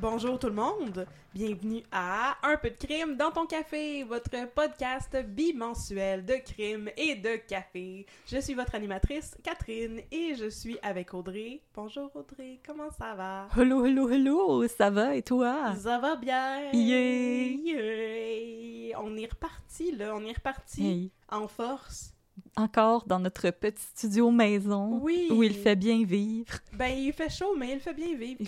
Bonjour tout le monde, bienvenue à Un peu de crime dans ton café, votre podcast bimensuel de crime et de café. Je suis votre animatrice Catherine et je suis avec Audrey. Bonjour Audrey, comment ça va? Hello, hello, hello, ça va et toi? Ça va bien! Yeah! On est reparti là, en force. Encore dans notre petit studio maison, oui, où il fait bien vivre. Ben, il fait chaud, mais il fait bien vivre. Il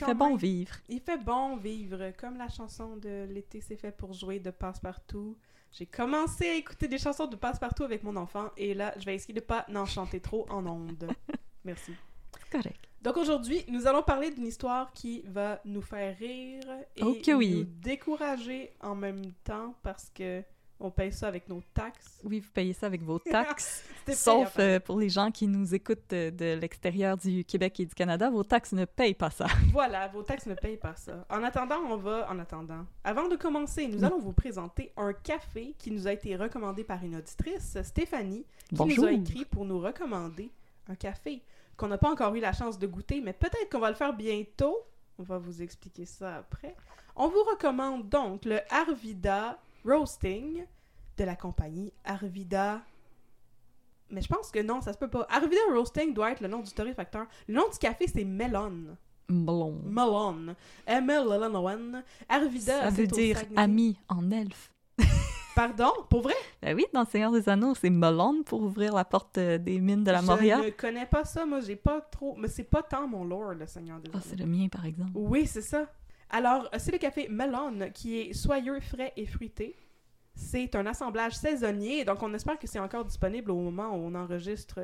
fait bon vivre, comme la chanson de L'été c'est fait pour jouer de Passe-Partout. J'ai commencé à écouter des chansons de Passe-Partout avec mon enfant, et là, je vais essayer de pas n'en chanter trop en ondes. Merci. C'est correct. Donc aujourd'hui, nous allons parler d'une histoire qui va nous faire rire et nous décourager en même temps, parce que on paye ça avec nos taxes. Oui, vous payez ça avec vos taxes. Sauf pour les gens qui nous écoutent de l'extérieur du Québec et du Canada, vos taxes ne payent pas ça. Voilà, vos taxes ne payent pas ça. Avant de commencer, nous allons vous présenter un café qui nous a été recommandé par une auditrice, Stéphanie, qui nous a écrit pour nous recommander un café qu'on n'a pas encore eu la chance de goûter, mais peut-être qu'on va le faire bientôt. On va vous expliquer ça après. On vous recommande donc le Arvida Roasting de la compagnie Arvida. Mais je pense que non, ça se peut pas. Arvida Roasting doit être le nom du torréfacteur. Le nom du café, c'est Melon. Melon. M-L-L-O-N. Arvida, ça veut dire Saguenay. Ami en elfe. Pardon? Pour vrai? Ben oui, dans Seigneur des Anneaux, c'est Melon pour ouvrir la porte des mines de la Moria. Je ne connais pas ça, moi, j'ai pas trop. Mais c'est pas tant mon lore, le Seigneur des Anneaux. Ah, c'est le mien, par exemple. Oui, c'est ça. Alors, c'est le café Melon qui est soyeux, frais et fruité. C'est un assemblage saisonnier, donc on espère que c'est encore disponible au moment où on enregistre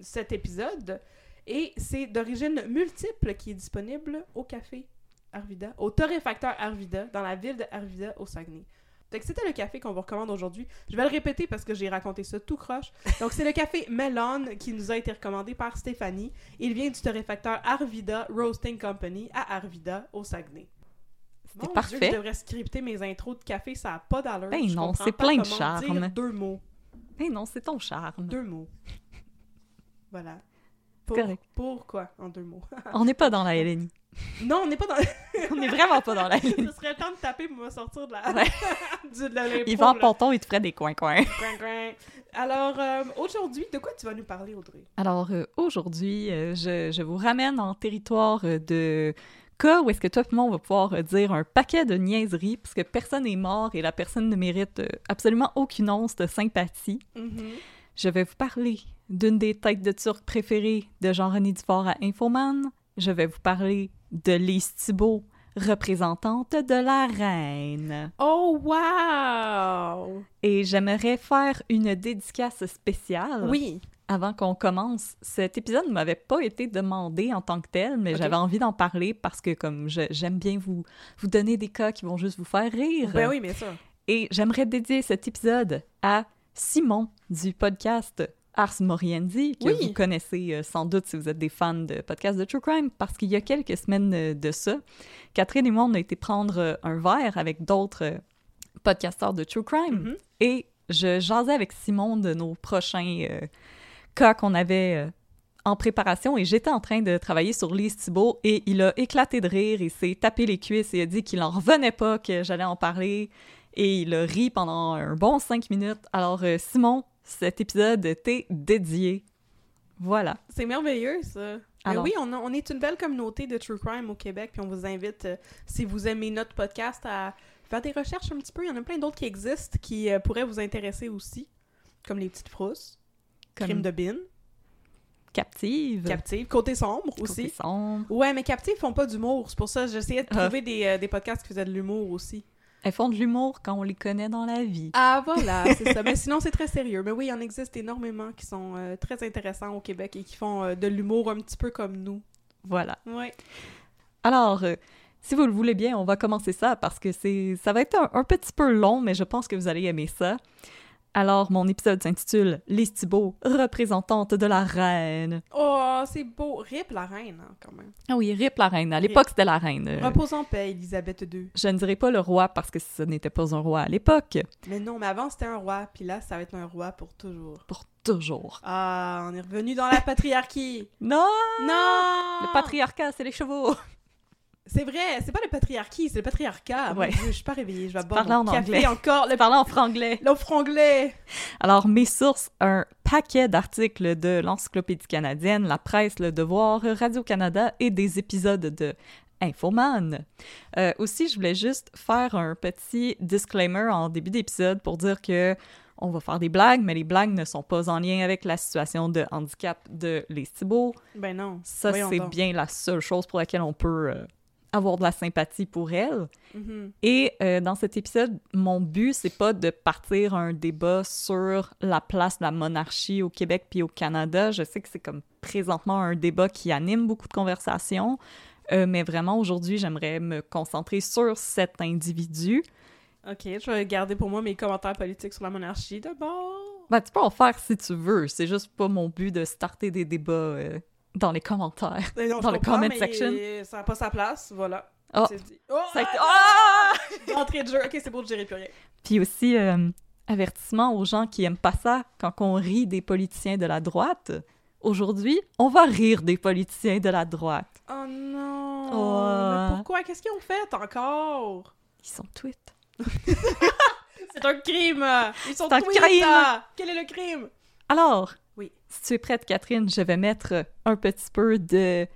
cet épisode. Et c'est d'origine multiple qui est disponible au café Arvida, au torréfacteur Arvida, dans la ville de Arvida, au Saguenay. Donc, c'était le café qu'on vous recommande aujourd'hui. Je vais le répéter parce que j'ai raconté ça tout croche. Donc, c'est le café Melon qui nous a été recommandé par Stéphanie. Il vient du torréfacteur Arvida Roasting Company à Arvida, au Saguenay. C'était parfait. Dieu, je devrais scripter mes intros de café, ça n'a pas d'allure. Ben non, c'est plein de charme. Dire 2 mots. Ben non, c'est ton charme. 2 mots. Voilà. Correct. Pourquoi en 2 mots? On n'est pas dans la LNI. Non, on n'est pas dans... on n'est vraiment pas dans la ligne. Ce serait le temps de taper pour me sortir de la... de l'impro. Yvan Ponton, il te ferait des coins-coins. Alors, aujourd'hui, de quoi tu vas nous parler, Audrey? Alors, aujourd'hui, je vous ramène en territoire de cas où est-ce que toi et moi, on va pouvoir dire un paquet de niaiseries parce que personne n'est mort et la personne ne mérite absolument aucune once de sympathie. Mm-hmm. Je vais vous parler d'une des têtes de Turc préférées de Jean-René Dufort à Infoman. Je vais vous parler de Lise Thibault, représentante de la reine. Oh, wow! Et j'aimerais faire une dédicace spéciale. Oui. Avant qu'on commence, cet épisode ne m'avait pas été demandé en tant que tel, mais j'avais envie d'en parler parce que comme j'aime bien vous donner des cas qui vont juste vous faire rire. Ben oui, bien sûr. Et j'aimerais dédier cet épisode à Simon du podcast Ars Moriendi, que vous connaissez sans doute si vous êtes des fans de podcasts de True Crime, parce qu'il y a quelques semaines de ça, Catherine et moi, on a été prendre un verre avec d'autres podcasteur de True Crime. Mm-hmm. Et je jasais avec Simon de nos prochains cas qu'on avait en préparation, et j'étais en train de travailler sur Lise Thibault, et il a éclaté de rire, il s'est tapé les cuisses et a dit qu'il n'en revenait pas que j'allais en parler, et il a ri pendant un bon 5 minutes. Alors Simon, cet épisode t'est dédié. Voilà. C'est merveilleux, ça. Alors, oui, on est une belle communauté de True Crime au Québec, puis on vous invite, si vous aimez notre podcast, à faire des recherches un petit peu. Il y en a plein d'autres qui existent qui pourraient vous intéresser aussi, comme Les Petites Frousses, Crime de Bine. Captives. Côté sombre aussi. Côté sombre. Ouais, mais Captives font pas d'humour. C'est pour ça que j'essayais de trouver des podcasts qui faisaient de l'humour aussi. Elles font de l'humour quand on les connaît dans la vie. Ah, voilà, c'est ça. Mais sinon, c'est très sérieux. Mais oui, il y en existe énormément qui sont très intéressants au Québec et qui font de l'humour un petit peu comme nous. Voilà. Oui. Alors, si vous le voulez bien, on va commencer ça parce que ça va être un petit peu long, mais je pense que vous allez aimer ça. Alors, mon épisode s'intitule « Lise Thibault, représentante de la reine ». Oh, c'est beau! RIP la reine, hein, quand même. Ah oui, RIP la reine. À l'époque, c'était la reine. Repose en paix, Elisabeth II. Je ne dirais pas le roi parce que ce n'était pas un roi à l'époque. Mais non, mais avant, c'était un roi, puis là, ça va être un roi pour toujours. Pour toujours. Ah, on est revenu dans la patriarchie! Non! Non! Le patriarcat, c'est les chevaux! C'est vrai, c'est pas le patriarcat, c'est le patriarcat. Ouais. Je suis pas réveillée, je vais boire mon café encore. Le parler en franglais. Le franglais. Alors, mes sources, un paquet d'articles de l'Encyclopédie canadienne, la presse, Le Devoir, Radio-Canada et des épisodes de Infoman. Aussi, je voulais juste faire un petit disclaimer en début d'épisode pour dire que on va faire des blagues, mais les blagues ne sont pas en lien avec la situation de handicap de Lise Thibault. Ben non. Ça, voyons c'est donc. Bien la seule chose pour laquelle on peut... avoir de la sympathie pour elle. Mm-hmm. Et dans cet épisode, mon but, c'est pas de partir un débat sur la place de la monarchie au Québec puis au Canada. Je sais que c'est comme présentement un débat qui anime beaucoup de conversations, mais vraiment, aujourd'hui, j'aimerais me concentrer sur cet individu. OK, je vais garder pour moi mes commentaires politiques sur la monarchie d'abord. Ben, tu peux en faire si tu veux. C'est juste pas mon but de starter des débats... dans les commentaires, non, dans le comment section. Ça n'a pas sa place, voilà. Oh! C'est dit. Oh! Ça a été... oh! Entrée de jeu. OK, c'est beau, je dirai plus rien. Puis aussi, avertissement aux gens qui n'aiment pas ça quand on rit des politiciens de la droite. Aujourd'hui, on va rire des politiciens de la droite. Oh non! Oh. Mais pourquoi? Qu'est-ce qu'ils ont fait encore? Ils sont tweets. C'est un crime! Ils sont tweets! Quel est le crime? Alors... si tu es prête, Catherine, je vais mettre un petit peu de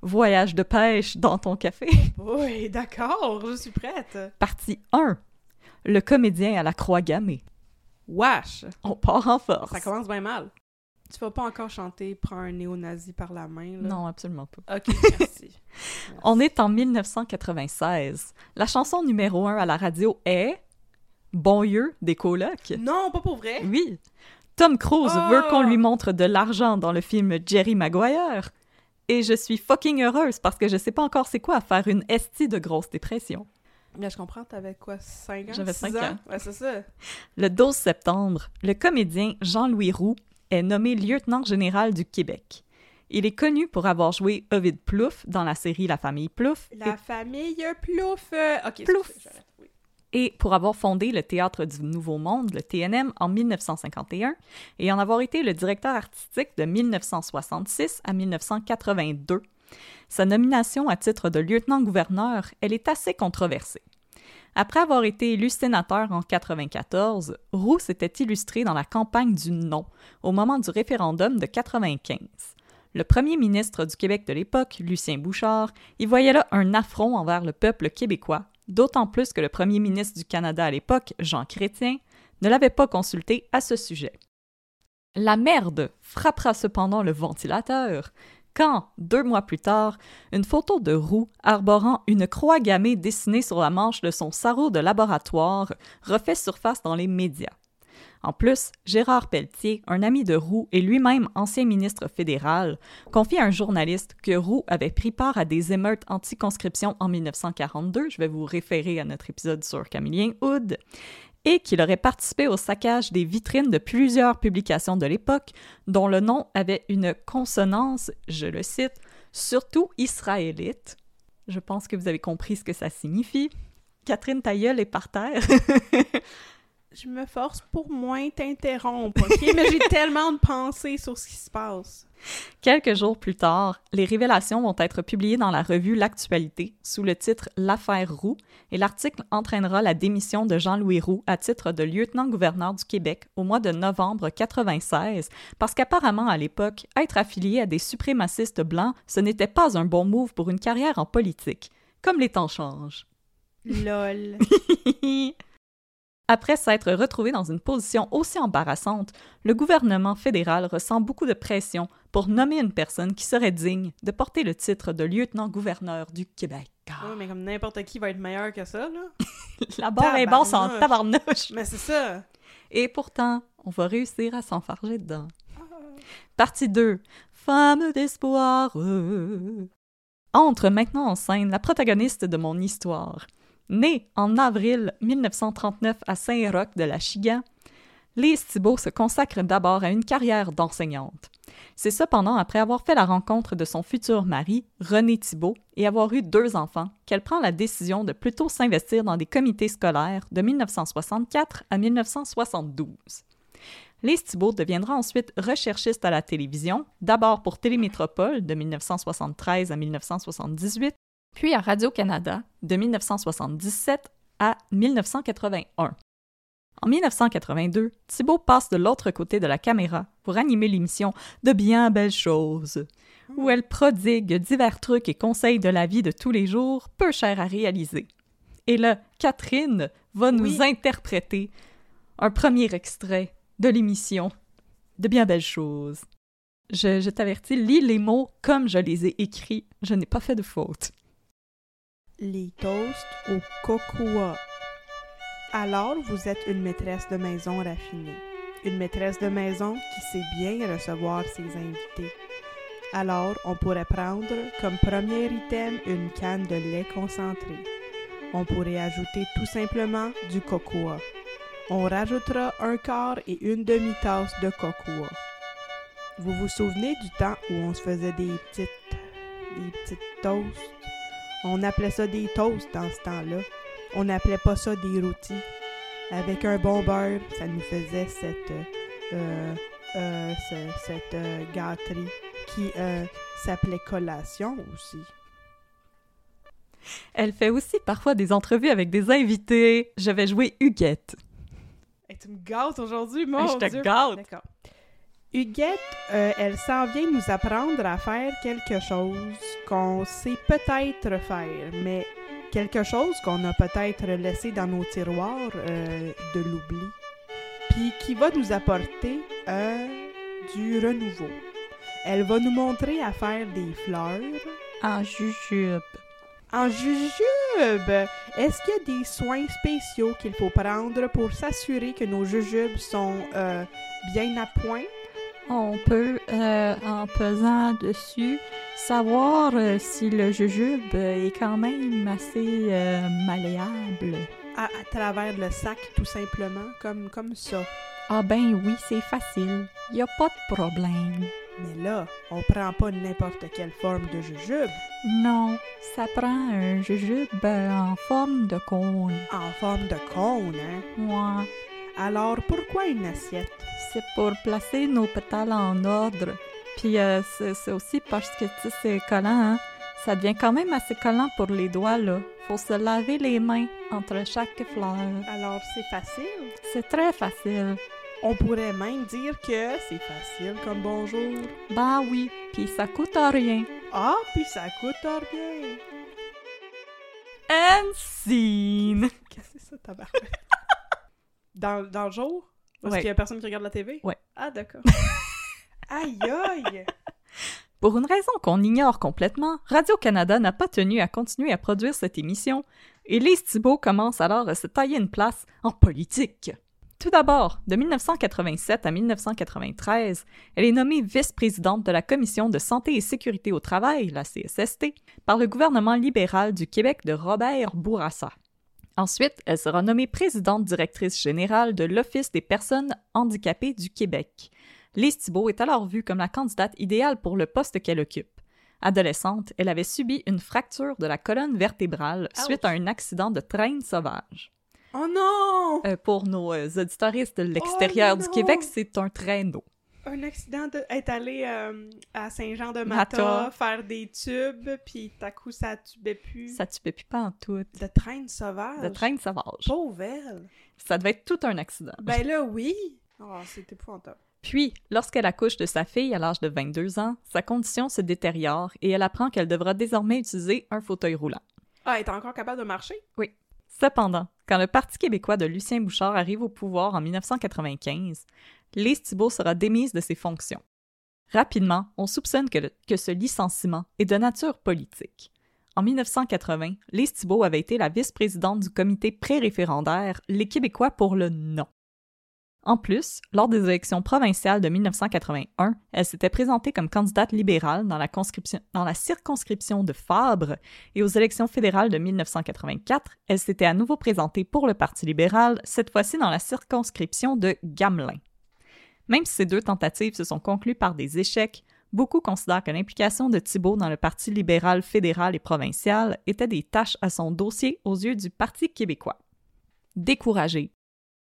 voyage de pêche dans ton café. Oui, d'accord, je suis prête. Partie 1. Le comédien à la croix gammée. Wesh! On part en force. Ça commence bien mal. Tu vas pas encore chanter « Prends un néo-nazi par la main », là? Non, absolument pas. OK, merci. On est en 1996. La chanson numéro 1 à la radio est « Bon yeux des colocs ». Non, pas pour vrai? Oui. Tom Cruise veut qu'on lui montre de l'argent dans le film Jerry Maguire. Et je suis fucking heureuse parce que je sais pas encore c'est quoi faire une estie de grosse dépression. Là, je comprends, t'avais quoi, 5 ans? J'avais 5 ans. Ouais, c'est ça. Le 12 septembre, le comédien Jean-Louis Roux est nommé lieutenant général du Québec. Il est connu pour avoir joué Ovide Plouffe dans la série La famille Plouffe. La famille Plouffe! OK, Plouffe! Et pour avoir fondé le Théâtre du Nouveau Monde, le TNM, en 1951, et en avoir été le directeur artistique de 1966 à 1982. Sa nomination à titre de lieutenant-gouverneur, elle est assez controversée. Après avoir été élu sénateur en 1994, Roux s'était illustré dans la campagne du non, au moment du référendum de 1995. Le premier ministre du Québec de l'époque, Lucien Bouchard, y voyait là un affront envers le peuple québécois, d'autant plus que le premier ministre du Canada à l'époque, Jean Chrétien, ne l'avait pas consulté à ce sujet. La merde frappera cependant le ventilateur quand, 2 mois plus tard, une photo de Roux arborant une croix gammée dessinée sur la manche de son sarrau de laboratoire refait surface dans les médias. En plus, Gérard Pelletier, un ami de Roux et lui-même ancien ministre fédéral, confie à un journaliste que Roux avait pris part à des émeutes anti-conscription en 1942, je vais vous référer à notre épisode sur Camillien Houde, et qu'il aurait participé au saccage des vitrines de plusieurs publications de l'époque, dont le nom avait une consonance, je le cite, « surtout israélite ». Je pense que vous avez compris ce que ça signifie. Catherine, ta gueule est par terre. Je me force pour moins t'interrompre, OK? Mais j'ai tellement de pensées sur ce qui se passe. Quelques jours plus tard, les révélations vont être publiées dans la revue L'Actualité sous le titre « L'affaire Roux » et l'article entraînera la démission de Jean-Louis Roux à titre de lieutenant-gouverneur du Québec au mois de novembre 1996 parce qu'apparemment à l'époque, être affilié à des suprémacistes blancs, ce n'était pas un bon move pour une carrière en politique. Comme les temps changent. Lol. Après s'être retrouvé dans une position aussi embarrassante, le gouvernement fédéral ressent beaucoup de pression pour nommer une personne qui serait digne de porter le titre de lieutenant-gouverneur du Québec. Oui, mais comme n'importe qui va être meilleur que ça, là. La barre est basse en tabarnouche. Mais c'est ça. Et pourtant, on va réussir à s'enfarger dedans. Ah. Partie 2. Femme d'espoir. Entre maintenant en scène la protagoniste de mon histoire. Née en avril 1939 à Saint-Roch de la Chigan, Lise Thibault se consacre d'abord à une carrière d'enseignante. C'est cependant après avoir fait la rencontre de son futur mari, René Thibault, et avoir eu 2 enfants, qu'elle prend la décision de plutôt s'investir dans des comités scolaires de 1964 à 1972. Lise Thibault deviendra ensuite recherchiste à la télévision, d'abord pour Télémétropole de 1973 à 1978, puis à Radio-Canada de 1977 à 1981. En 1982, Thibault passe de l'autre côté de la caméra pour animer l'émission de Bien belles choses, où elle prodigue divers trucs et conseils de la vie de tous les jours peu chers à réaliser. Et là, Catherine va nous interpréter un premier extrait de l'émission de Bien belles choses. Je t'avertis, lis les mots comme je les ai écrits. Je n'ai pas fait de faute. Les toasts au cocoa. Alors, vous êtes une maîtresse de maison raffinée. Une maîtresse de maison qui sait bien recevoir ses invités. Alors, on pourrait prendre comme premier item une canne de lait concentré. On pourrait ajouter tout simplement du cocoa. On rajoutera 1/4 et 1/2 tasse de cocoa. Vous vous souvenez du temps où on se faisait des petites toasts? On appelait ça des toasts dans ce temps-là. On n'appelait pas ça des rôtis. Avec un bon beurre, ça nous faisait cette gâterie qui s'appelait collation aussi. Elle fait aussi parfois des entrevues avec des invités. Je vais jouer Huguette. Hey, tu me gâtes aujourd'hui, mon Dieu! Je te gâte! D'accord. Huguette, elle s'en vient nous apprendre à faire quelque chose qu'on sait peut-être faire, mais quelque chose qu'on a peut-être laissé dans nos tiroirs de l'oubli, puis qui va nous apporter du renouveau. Elle va nous montrer à faire des fleurs. En jujube. En jujube! Est-ce qu'il y a des soins spéciaux qu'il faut prendre pour s'assurer que nos jujubes sont bien à point? On peut, en pesant dessus, savoir si le jujube est quand même assez malléable. À travers le sac, tout simplement, comme ça. Ah ben oui, c'est facile. Y a pas de problème. Mais là, on prend pas n'importe quelle forme de jujube. Non, ça prend un jujube en forme de cône. En forme de cône, hein? Ouais. Alors, pourquoi une assiette? C'est pour placer nos pétales en ordre. Puis c'est aussi parce que, tu sais, c'est collant, hein? Ça devient quand même assez collant pour les doigts, là. Faut se laver les mains entre chaque fleur. Alors, c'est facile? C'est très facile. On pourrait même dire que c'est facile comme bonjour. Ben oui, puis ça coûte rien. Ah, puis ça coûte rien! And scene! Qu'est-ce que c'est ça, tabarnak? Dans le jour? Parce qu'il y a personne qui regarde la TV? Oui. Ah, d'accord. Aïe aïe! Pour une raison qu'on ignore complètement, Radio-Canada n'a pas tenu à continuer à produire cette émission, et Lise Thibault commence alors à se tailler une place en politique. Tout d'abord, de 1987 à 1993, elle est nommée vice-présidente de la Commission de santé et sécurité au travail, la CSST, par le gouvernement libéral du Québec de Robert Bourassa. Ensuite, elle sera nommée présidente-directrice générale de l'Office des personnes handicapées du Québec. Lise Thibault est alors vue comme la candidate idéale pour le poste qu'elle occupe. Adolescente, elle avait subi une fracture de la colonne vertébrale suite à un accident de traîne sauvage. Oh non! Pour nos auditoristes de l'extérieur du Québec, c'est un traîneau. Un accident de... Être allé à Saint-Jean-de-Mata faire des tubes, puis tout à coup, ça tubait plus. Ça tubait plus pas en tout. De traîne sauvage? De traîne sauvage. Pauvre elle! Ça devait être tout un accident. Ben là, oui! Oh, c'est épouvantable. Puis, lorsqu'elle accouche de sa fille à l'âge de 22 ans, sa condition se détériore et elle apprend qu'elle devra désormais utiliser un fauteuil roulant. Ah, elle est encore capable de marcher? Oui. Cependant, quand le Parti québécois de Lucien Bouchard arrive au pouvoir en 1995, Lise Thibault sera démise de ses fonctions. Rapidement, on soupçonne que ce licenciement est de nature politique. En 1980, Lise Thibault avait été la vice-présidente du comité pré-référendaire Les Québécois pour le non. En plus, lors des élections provinciales de 1981, elle s'était présentée comme candidate libérale dans la circonscription de Fabre, et aux élections fédérales de 1984, elle s'était à nouveau présentée pour le Parti libéral, cette fois-ci dans la circonscription de Gamelin. Même si ces deux tentatives se sont conclues par des échecs, beaucoup considèrent que l'implication de Thibault dans le Parti libéral fédéral et provincial était des taches à son dossier aux yeux du Parti québécois. Découragée,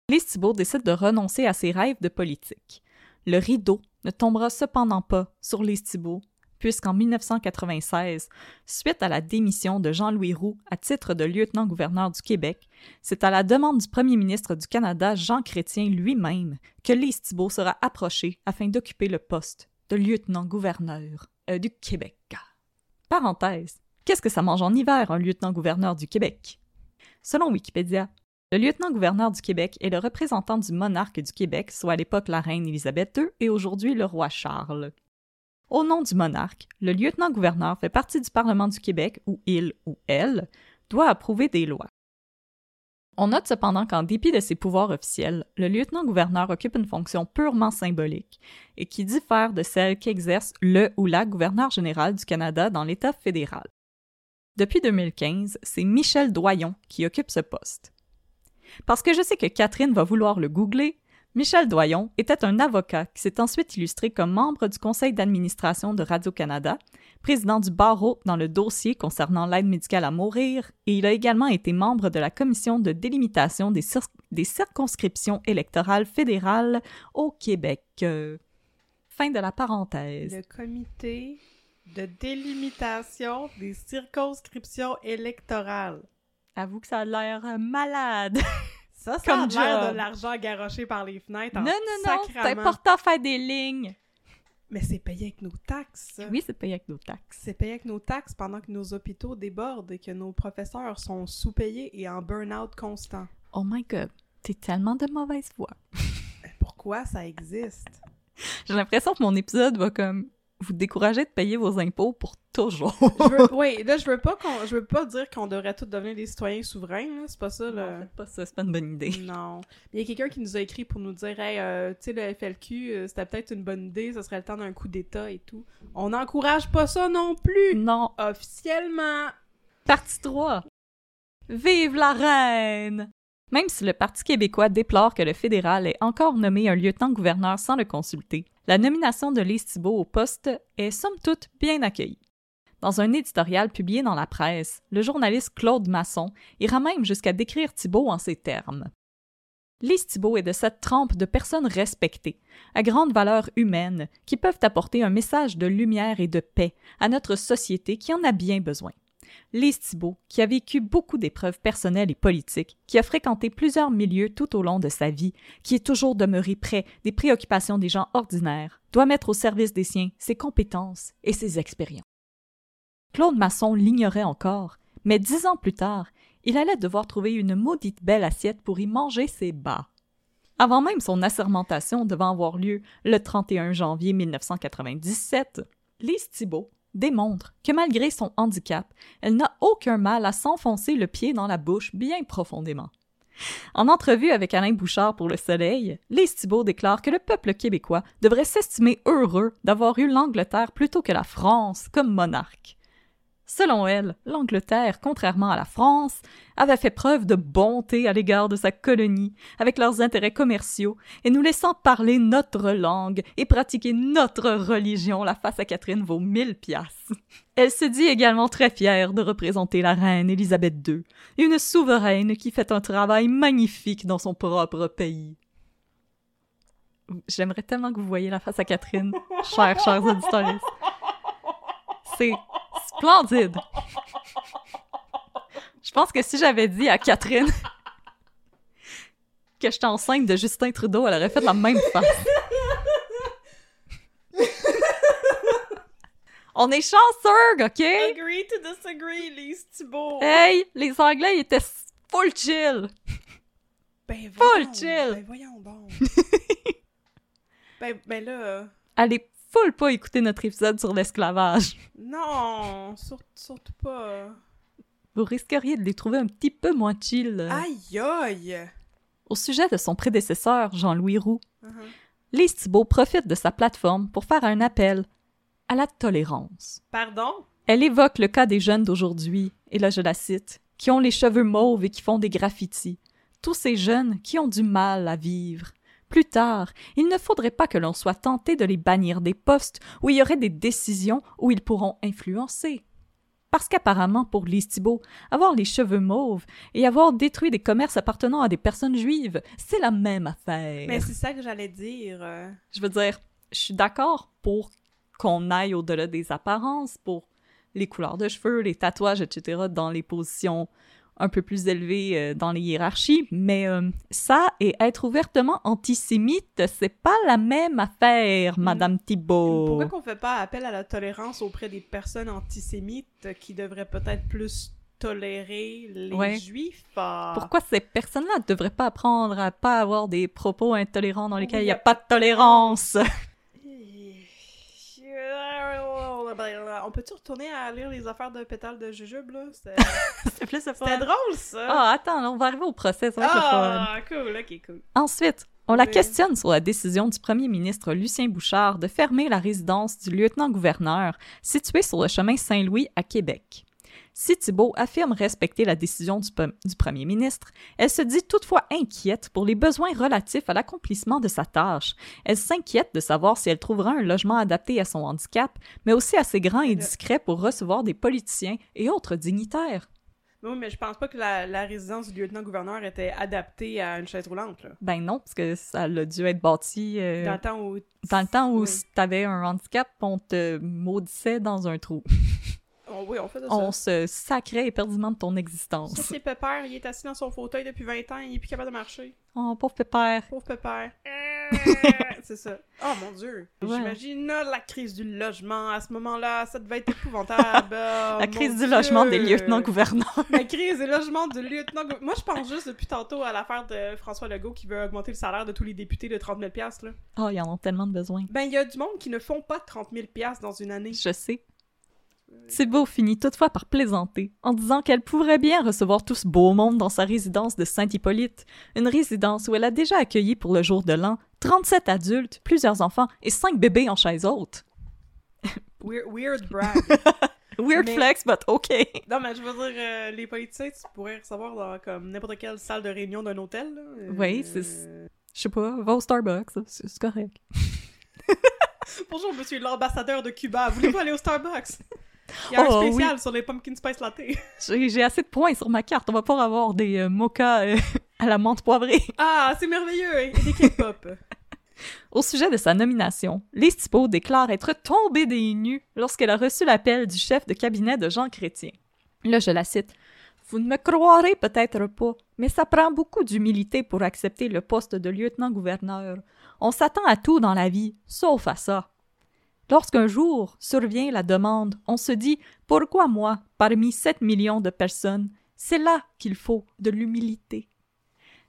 Lise Thibault décide de renoncer à ses rêves de politique. Le rideau ne tombera cependant pas sur Lise Thibault, puisqu'en 1996, suite à la démission de Jean-Louis Roux à titre de lieutenant-gouverneur du Québec, c'est à la demande du premier ministre du Canada, Jean Chrétien lui-même, que Lise Thibault sera approchée afin d'occuper le poste de lieutenant-gouverneur du Québec. Parenthèse, qu'est-ce que ça mange en hiver, un lieutenant-gouverneur du Québec? Selon Wikipédia, le lieutenant-gouverneur du Québec est le représentant du monarque du Québec, soit à l'époque la reine Elisabeth II et aujourd'hui le roi Charles. Au nom du monarque, le lieutenant-gouverneur fait partie du Parlement du Québec où il ou elle doit approuver des lois. On note cependant qu'en dépit de ses pouvoirs officiels, le lieutenant-gouverneur occupe une fonction purement symbolique et qui diffère de celle qu'exerce le ou la gouverneur général du Canada dans l'État fédéral. Depuis 2015, c'est Michel Doyon qui occupe ce poste. Parce que je sais que Catherine va vouloir le googler, Michel Doyon était un avocat qui s'est ensuite illustré comme membre du conseil d'administration de Radio-Canada, président du barreau dans le dossier concernant l'aide médicale à mourir, et il a également été membre de la commission de délimitation des circonscriptions électorales fédérales au Québec. Fin de la parenthèse. Le comité de délimitation des circonscriptions électorales. Avoue que ça a l'air malade. Ça a l'air de l'argent garoché par les fenêtres. Non, c'est important de faire des lignes. Mais c'est payé avec nos taxes. Oui, c'est payé avec nos taxes. C'est payé avec nos taxes pendant que nos hôpitaux débordent et que nos professeurs sont sous-payés et en burn-out constant. Oh my God, t'es tellement de mauvaise foi. Pourquoi ça existe? J'ai l'impression que mon épisode va comme... vous découragez de payer vos impôts pour toujours. Je veux pas dire qu'on devrait tous devenir des citoyens souverains, là. C'est pas ça, là. Non, c'est pas une bonne idée. Non. Il y a quelqu'un qui nous a écrit pour nous dire « Hey, tu sais, le FLQ, c'était peut-être une bonne idée, ça serait le temps d'un coup d'État et tout. » On n'encourage pas ça non plus! Non. Officiellement! Partie 3. Vive la reine! Même si le Parti québécois déplore que le fédéral ait encore nommé un lieutenant-gouverneur sans le consulter, la nomination de Lise Thibault au poste est somme toute bien accueillie. Dans un éditorial publié dans la presse, le journaliste Claude Masson ira même jusqu'à décrire Thibault en ces termes. Lise Thibault est de cette trempe de personnes respectées, à grande valeur humaine, qui peuvent apporter un message de lumière et de paix à notre société qui en a bien besoin. Lise Thibault, qui a vécu beaucoup d'épreuves personnelles et politiques, qui a fréquenté plusieurs milieux tout au long de sa vie, qui est toujours demeurée près des préoccupations des gens ordinaires, doit mettre au service des siens ses compétences et ses expériences. Claude Masson l'ignorait encore, mais 10 ans plus tard, il allait devoir trouver une maudite belle assiette pour y manger ses bas. Avant même son assermentation devant avoir lieu le 31 janvier 1997, Lise Thibault démontre que malgré son handicap, elle n'a aucun mal à s'enfoncer le pied dans la bouche bien profondément. En entrevue avec Alain Bouchard pour Le Soleil, Lise Thibault déclare que le peuple québécois devrait s'estimer heureux d'avoir eu l'Angleterre plutôt que la France comme monarque. Selon elle, l'Angleterre, contrairement à la France, avait fait preuve de bonté à l'égard de sa colonie, avec leurs intérêts commerciaux, et nous laissant parler notre langue et pratiquer notre religion, la face à Catherine vaut 1000$. Elle se dit également très fière de représenter la reine Elisabeth II, une souveraine qui fait un travail magnifique dans son propre pays. J'aimerais tellement que vous voyiez la face à Catherine, chers auditeurs. C'est splendide! Je pense que si j'avais dit à Catherine que j'étais enceinte de Justin Trudeau, elle aurait fait la même face. On est chanceux, OK? Agree to disagree, Lise Thibault. Hey, les Anglais, ils étaient full chill. Ben voyons, full chill. Ben voyons donc. ben là... Allez, faut pas écouter notre épisode sur l'esclavage. Non, surtout pas. Vous risqueriez de les trouver un petit peu moins chill. Aïe aïe! Au sujet de son prédécesseur, Jean-Louis Roux, Lise Thibault profite de sa plateforme pour faire un appel à la tolérance. Pardon? Elle évoque le cas des jeunes d'aujourd'hui, et là je la cite, qui ont les cheveux mauves et qui font des graffitis. Tous ces jeunes qui ont du mal à vivre. Plus tard, il ne faudrait pas que l'on soit tenté de les bannir des postes où il y aurait des décisions où ils pourront influencer. Parce qu'apparemment, pour Lise Thibault, avoir les cheveux mauves et avoir détruit des commerces appartenant à des personnes juives, c'est la même affaire. Mais c'est ça que j'allais dire. Je veux dire, je suis d'accord pour qu'on aille au-delà des apparences, pour les couleurs de cheveux, les tatouages, etc., dans les positions un peu plus élevé dans les hiérarchies, mais ça et être ouvertement antisémite, c'est pas la même affaire, Madame Thibault. Pourquoi qu'on fait pas appel à la tolérance auprès des personnes antisémites qui devraient peut-être plus tolérer les Juifs? Pourquoi ces personnes-là ne devraient pas apprendre à pas avoir des propos intolérants dans lesquels il n'y a pas de tolérance? On peut-tu retourner à lire les affaires de pétales de jujube, là? C'était drôle, ça! Ah, attends, là, on va arriver au procès, ça va être le fun. Cool, ok, cool. Ensuite, on la questionne sur la décision du premier ministre Lucien Bouchard de fermer la résidence du lieutenant-gouverneur située sur le chemin Saint-Louis à Québec. Si Thibault affirme respecter la décision du premier ministre, elle se dit toutefois inquiète pour les besoins relatifs à l'accomplissement de sa tâche. Elle s'inquiète de savoir si elle trouvera un logement adapté à son handicap, mais aussi assez grand et discret pour recevoir des politiciens et autres dignitaires. Oui, mais je pense pas que la résidence du lieutenant-gouverneur était adaptée à une chaise roulante, là. Ben non, parce que ça l'a dû être bâti... Dans le temps où si t'avais un handicap, on te maudissait dans un trou. On se sacrait éperdument de ton existence. Ça, c'est Pépère. Il est assis dans son fauteuil depuis 20 ans. Il n'est plus capable de marcher. Oh, pauvre Pépère. C'est ça. Oh, mon Dieu. Ouais. J'imagine la crise du logement à ce moment-là. Ça devait être épouvantable. La crise du logement des lieutenants-gouverneurs. La crise du logement du lieutenant-gouverneur. Moi, je pense juste depuis tantôt à l'affaire de François Legault qui veut augmenter le salaire de tous les députés de 30 000 $là. Oh, ils en ont tellement de besoin. Ben, il y a du monde qui ne font pas 30 000 $ dans une année. Je sais. Thibault finit toutefois par plaisanter, en disant qu'elle pourrait bien recevoir tout ce beau monde dans sa résidence de Saint-Hippolyte, une résidence où elle a déjà accueilli pour le jour de l'an 37 adultes, plusieurs enfants et 5 bébés en chaise haute. Weird brag. Weird flex, but OK. Non, mais je veux dire, les politiciens, tu pourrais recevoir dans comme n'importe quelle salle de réunion d'un hôtel. Là, oui, je sais pas, va au Starbucks, c'est correct. Bonjour, monsieur l'ambassadeur de Cuba, voulez-vous aller au Starbucks? Il y a un spécial sur les pumpkin spice latte. J'ai assez de points sur ma carte, on va pas avoir des mochas à la menthe poivrée. Ah, c'est merveilleux, et des K-pop. Au sujet de sa nomination, Lise Thibault déclare être tombée des nues lorsqu'elle a reçu l'appel du chef de cabinet de Jean Chrétien. Là, je la cite. « Vous ne me croirez peut-être pas, mais ça prend beaucoup d'humilité pour accepter le poste de lieutenant-gouverneur. On s'attend à tout dans la vie, sauf à ça. » Lorsqu'un jour survient la demande, on se dit « Pourquoi moi, parmi 7 millions de personnes? C'est là qu'il faut de l'humilité. »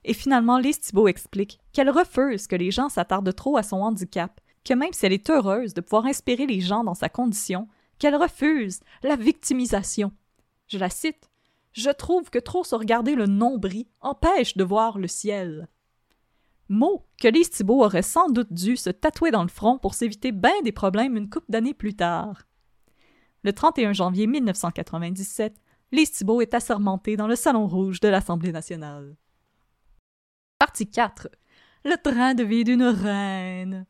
Et finalement, Lise Thibault explique qu'elle refuse que les gens s'attardent trop à son handicap, que même si elle est heureuse de pouvoir inspirer les gens dans sa condition, qu'elle refuse la victimisation. Je la cite « Je trouve que trop se regarder le nombril empêche de voir le ciel. » Mot que Lise Thibault aurait sans doute dû se tatouer dans le front pour s'éviter bien des problèmes une couple d'années plus tard. Le 31 janvier 1997, Lise Thibault est assermentée dans le Salon rouge de l'Assemblée nationale. Partie 4. Le train de vie d'une reine.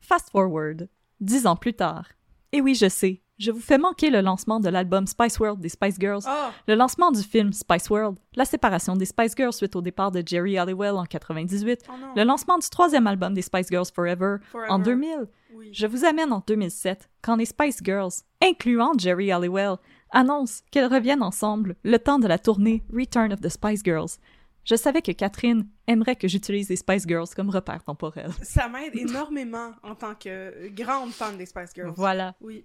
Fast forward. 10 ans plus tard. Et oui, je sais, je vous fais manquer le lancement de l'album Spice World des Spice Girls, le lancement du film Spice World, la séparation des Spice Girls suite au départ de Jerry Halliwell en 98, le lancement du 3e album des Spice Girls Forever. En 2000. Oui. Je vous amène en 2007, quand les Spice Girls, incluant Jerry Halliwell, annoncent qu'elles reviennent ensemble le temps de la tournée Return of the Spice Girls. Je savais que Catherine aimerait que j'utilise les Spice Girls comme repère temporel. Ça m'aide énormément en tant que grande fan des Spice Girls. Voilà. Oui.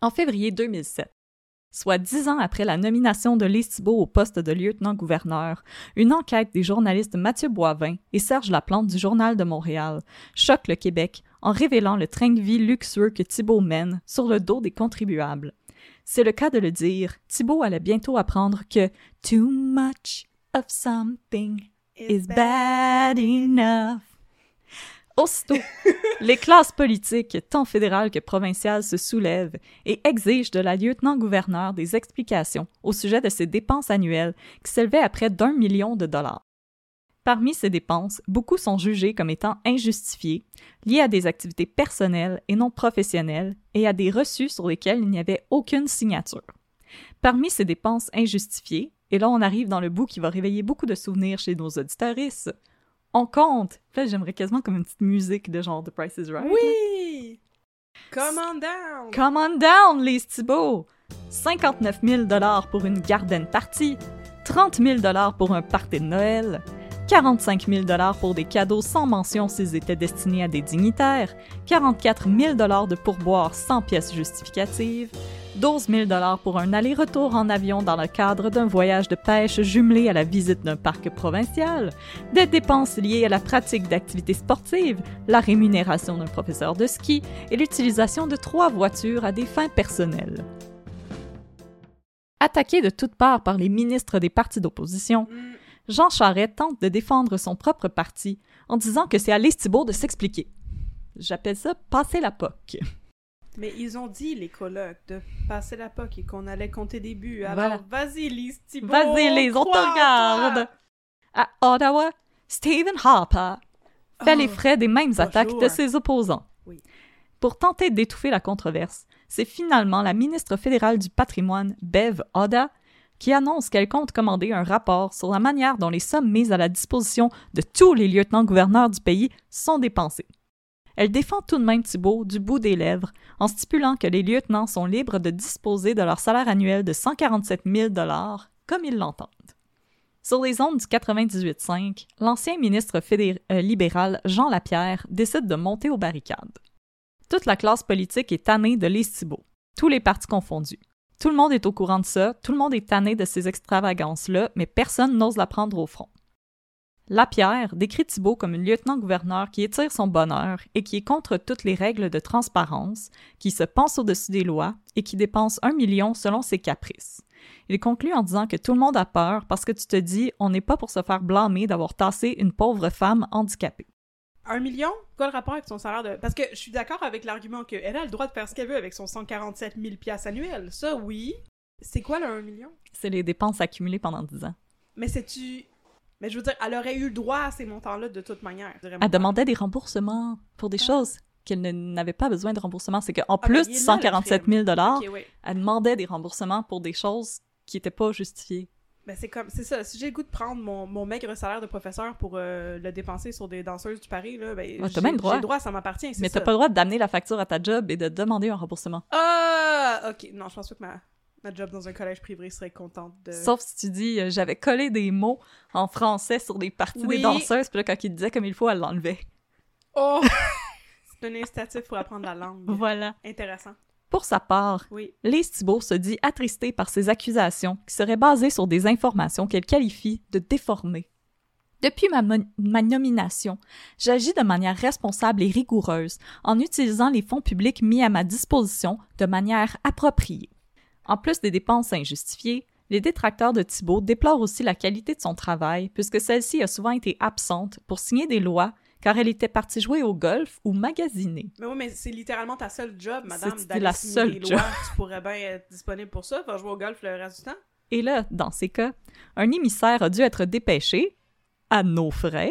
En février 2007, soit 10 ans après la nomination de Lise Thibault au poste de lieutenant-gouverneur, une enquête des journalistes Mathieu Boivin et Serge Laplante du Journal de Montréal choque le Québec en révélant le train de vie luxueux que Thibault mène sur le dos des contribuables. C'est le cas de le dire, Thibault allait bientôt apprendre que « too much » of something is bad enough. Aussitôt, les classes politiques, tant fédérales que provinciales, se soulèvent et exigent de la lieutenant-gouverneure des explications au sujet de ses dépenses annuelles qui s'élevaient à près d'$1 million. Parmi ces dépenses, beaucoup sont jugées comme étant injustifiées, liées à des activités personnelles et non professionnelles et à des reçus sur lesquels il n'y avait aucune signature. Parmi ces dépenses injustifiées, et là, on arrive dans le bout qui va réveiller beaucoup de souvenirs chez nos auditeuristes. On compte. Là, j'aimerais quasiment comme une petite musique de genre The Price is Right. Oui! Come on down! Come on down, Lise Thibault! 59 000 $ pour une garden party, 30 000 $ pour un party de Noël, 45 000 $ pour des cadeaux sans mention s'ils étaient destinés à des dignitaires, 44 000 $ de pourboire sans pièces justificatives, 12 000 $ pour un aller-retour en avion dans le cadre d'un voyage de pêche jumelé à la visite d'un parc provincial, des dépenses liées à la pratique d'activités sportives, la rémunération d'un professeur de ski et l'utilisation de 3 voitures à des fins personnelles. Attaqué de toutes parts par les ministres des partis d'opposition, Jean Charest tente de défendre son propre parti en disant que c'est à Lise Thibault de s'expliquer. J'appelle ça « passer la POC ». Mais ils ont dit, les colocs, de passer la POC et qu'on allait compter des buts. Alors, voilà. Vas-y, Lise Thibault! Vas-y, Lise, on te regarde! À Ottawa, Stephen Harper fait les frais des mêmes attaques de ses opposants. Oui. Pour tenter d'étouffer la controverse, c'est finalement la ministre fédérale du patrimoine, Bev Oda, qui annonce qu'elle compte commander un rapport sur la manière dont les sommes mises à la disposition de tous les lieutenants-gouverneurs du pays sont dépensées. Elle défend tout de même Thibault du bout des lèvres en stipulant que les lieutenants sont libres de disposer de leur salaire annuel de 147 000 $ comme ils l'entendent. Sur les ondes du 98.5, l'ancien ministre libéral Jean Lapierre décide de monter aux barricades. Toute la classe politique est tannée de Lise Thibault, tous les partis confondus. Tout le monde est au courant de ça, tout le monde est tanné de ces extravagances-là, mais personne n'ose la prendre au front. Lapierre décrit Thibault comme une lieutenant-gouverneur qui étire son bonheur et qui est contre toutes les règles de transparence, qui se pense au-dessus des lois et qui dépense 1 million selon ses caprices. Il conclut en disant que tout le monde a peur parce que tu te dis « on n'est pas pour se faire blâmer d'avoir tassé une pauvre femme handicapée ». 1 million? Quoi le rapport avec son salaire de... Parce que je suis d'accord avec l'argument qu'elle a le droit de faire ce qu'elle veut avec son 147 000 $ annuel. Ça, oui. C'est quoi le 1 million? C'est les dépenses accumulées pendant 10 ans. Mais c'est-tu... Mais je veux dire, elle aurait eu le droit à ces montants-là de toute manière. Elle demandait des remboursements pour des choses qu'elle n'avait pas besoin de remboursement. C'est qu'en plus de 147 000 $, elle demandait des remboursements pour des choses qui n'étaient pas justifiées. Ben c'est ça, si j'ai le goût de prendre mon maigre salaire de professeur pour le dépenser sur des danseuses du Paris, là, ben ouais, j'ai le droit, ça m'appartient, c'est mais ça. T'as pas le droit d'amener la facture à ta job et de demander un remboursement. Ah! OK, non, je pense pas que ma job dans un collège privé serait contente de... Sauf si tu dis, j'avais collé des mots en français sur des parties des danseuses, puis là, quand il disait comme il faut, elle l'enlevait. Oh! C'est un incitatif pour apprendre la langue. Voilà. Intéressant. Pour sa part, Lise Thibault se dit attristée par ces accusations qui seraient basées sur des informations qu'elle qualifie de déformées. Depuis ma nomination, j'agis de manière responsable et rigoureuse en utilisant les fonds publics mis à ma disposition de manière appropriée. En plus des dépenses injustifiées, les détracteurs de Thibault déplorent aussi la qualité de son travail puisque celle-ci a souvent été absente pour signer des lois car elle était partie jouer au golf ou magasiner. Mais oui, mais c'est littéralement ta seule job, madame, d'aller signer les lois. Tu pourrais bien être disponible pour ça, faire jouer au golf le reste du temps. Et là, dans ces cas, un émissaire a dû être dépêché, à nos frais,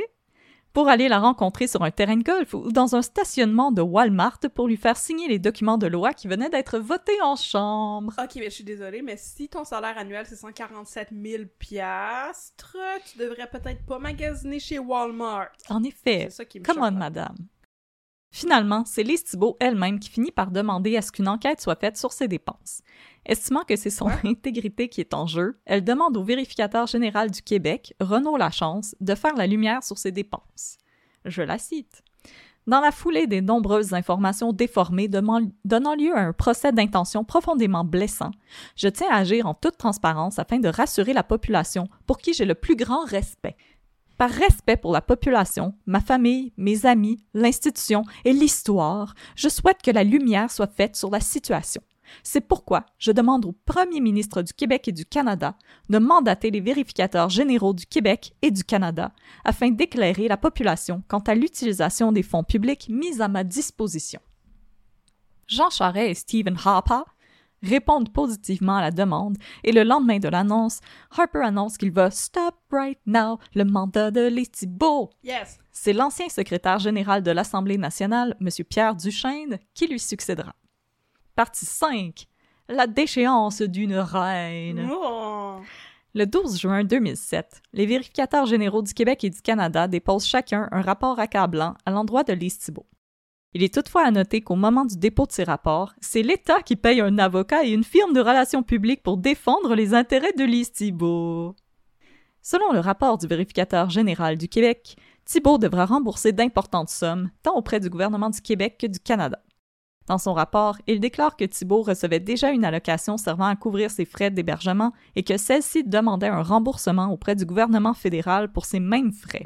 pour aller la rencontrer sur un terrain de golf ou dans un stationnement de Walmart pour lui faire signer les documents de loi qui venaient d'être votés en chambre. Ok, mais je suis désolée, mais si ton salaire annuel c'est 147 000 $, tu devrais peut-être pas magasiner chez Walmart. En effet, come on, madame. Finalement, c'est Lise Thibault elle-même qui finit par demander à ce qu'une enquête soit faite sur ses dépenses. Estimant que c'est son intégrité qui est en jeu, elle demande au vérificateur général du Québec, Renaud Lachance, de faire la lumière sur ses dépenses. Je la cite. « Dans la foulée des nombreuses informations déformées donnant lieu à un procès d'intention profondément blessant, je tiens à agir en toute transparence afin de rassurer la population pour qui j'ai le plus grand respect. » Par respect pour la population, ma famille, mes amis, l'institution et l'histoire, je souhaite que la lumière soit faite sur la situation. C'est pourquoi je demande au Premier ministre du Québec et du Canada de mandater les vérificateurs généraux du Québec et du Canada afin d'éclairer la population quant à l'utilisation des fonds publics mis à ma disposition. Jean Charest et Stephen Harper répondent positivement à la demande et le lendemain de l'annonce, Harper annonce qu'il va « stop right now » le mandat de Lise Thibault. Yes. C'est l'ancien secrétaire général de l'Assemblée nationale, M. Pierre Duchesne, qui lui succédera. Partie 5. La déchéance d'une reine. Oh. Le 12 juin 2007, les vérificateurs généraux du Québec et du Canada déposent chacun un rapport accablant à l'endroit de Lise Thibault. Il est toutefois à noter qu'au moment du dépôt de ces rapports, c'est l'État qui paye un avocat et une firme de relations publiques pour défendre les intérêts de Lise Thibault. Selon le rapport du vérificateur général du Québec, Thibault devra rembourser d'importantes sommes, tant auprès du gouvernement du Québec que du Canada. Dans son rapport, il déclare que Thibault recevait déjà une allocation servant à couvrir ses frais d'hébergement et que celle-ci demandait un remboursement auprès du gouvernement fédéral pour ces mêmes frais.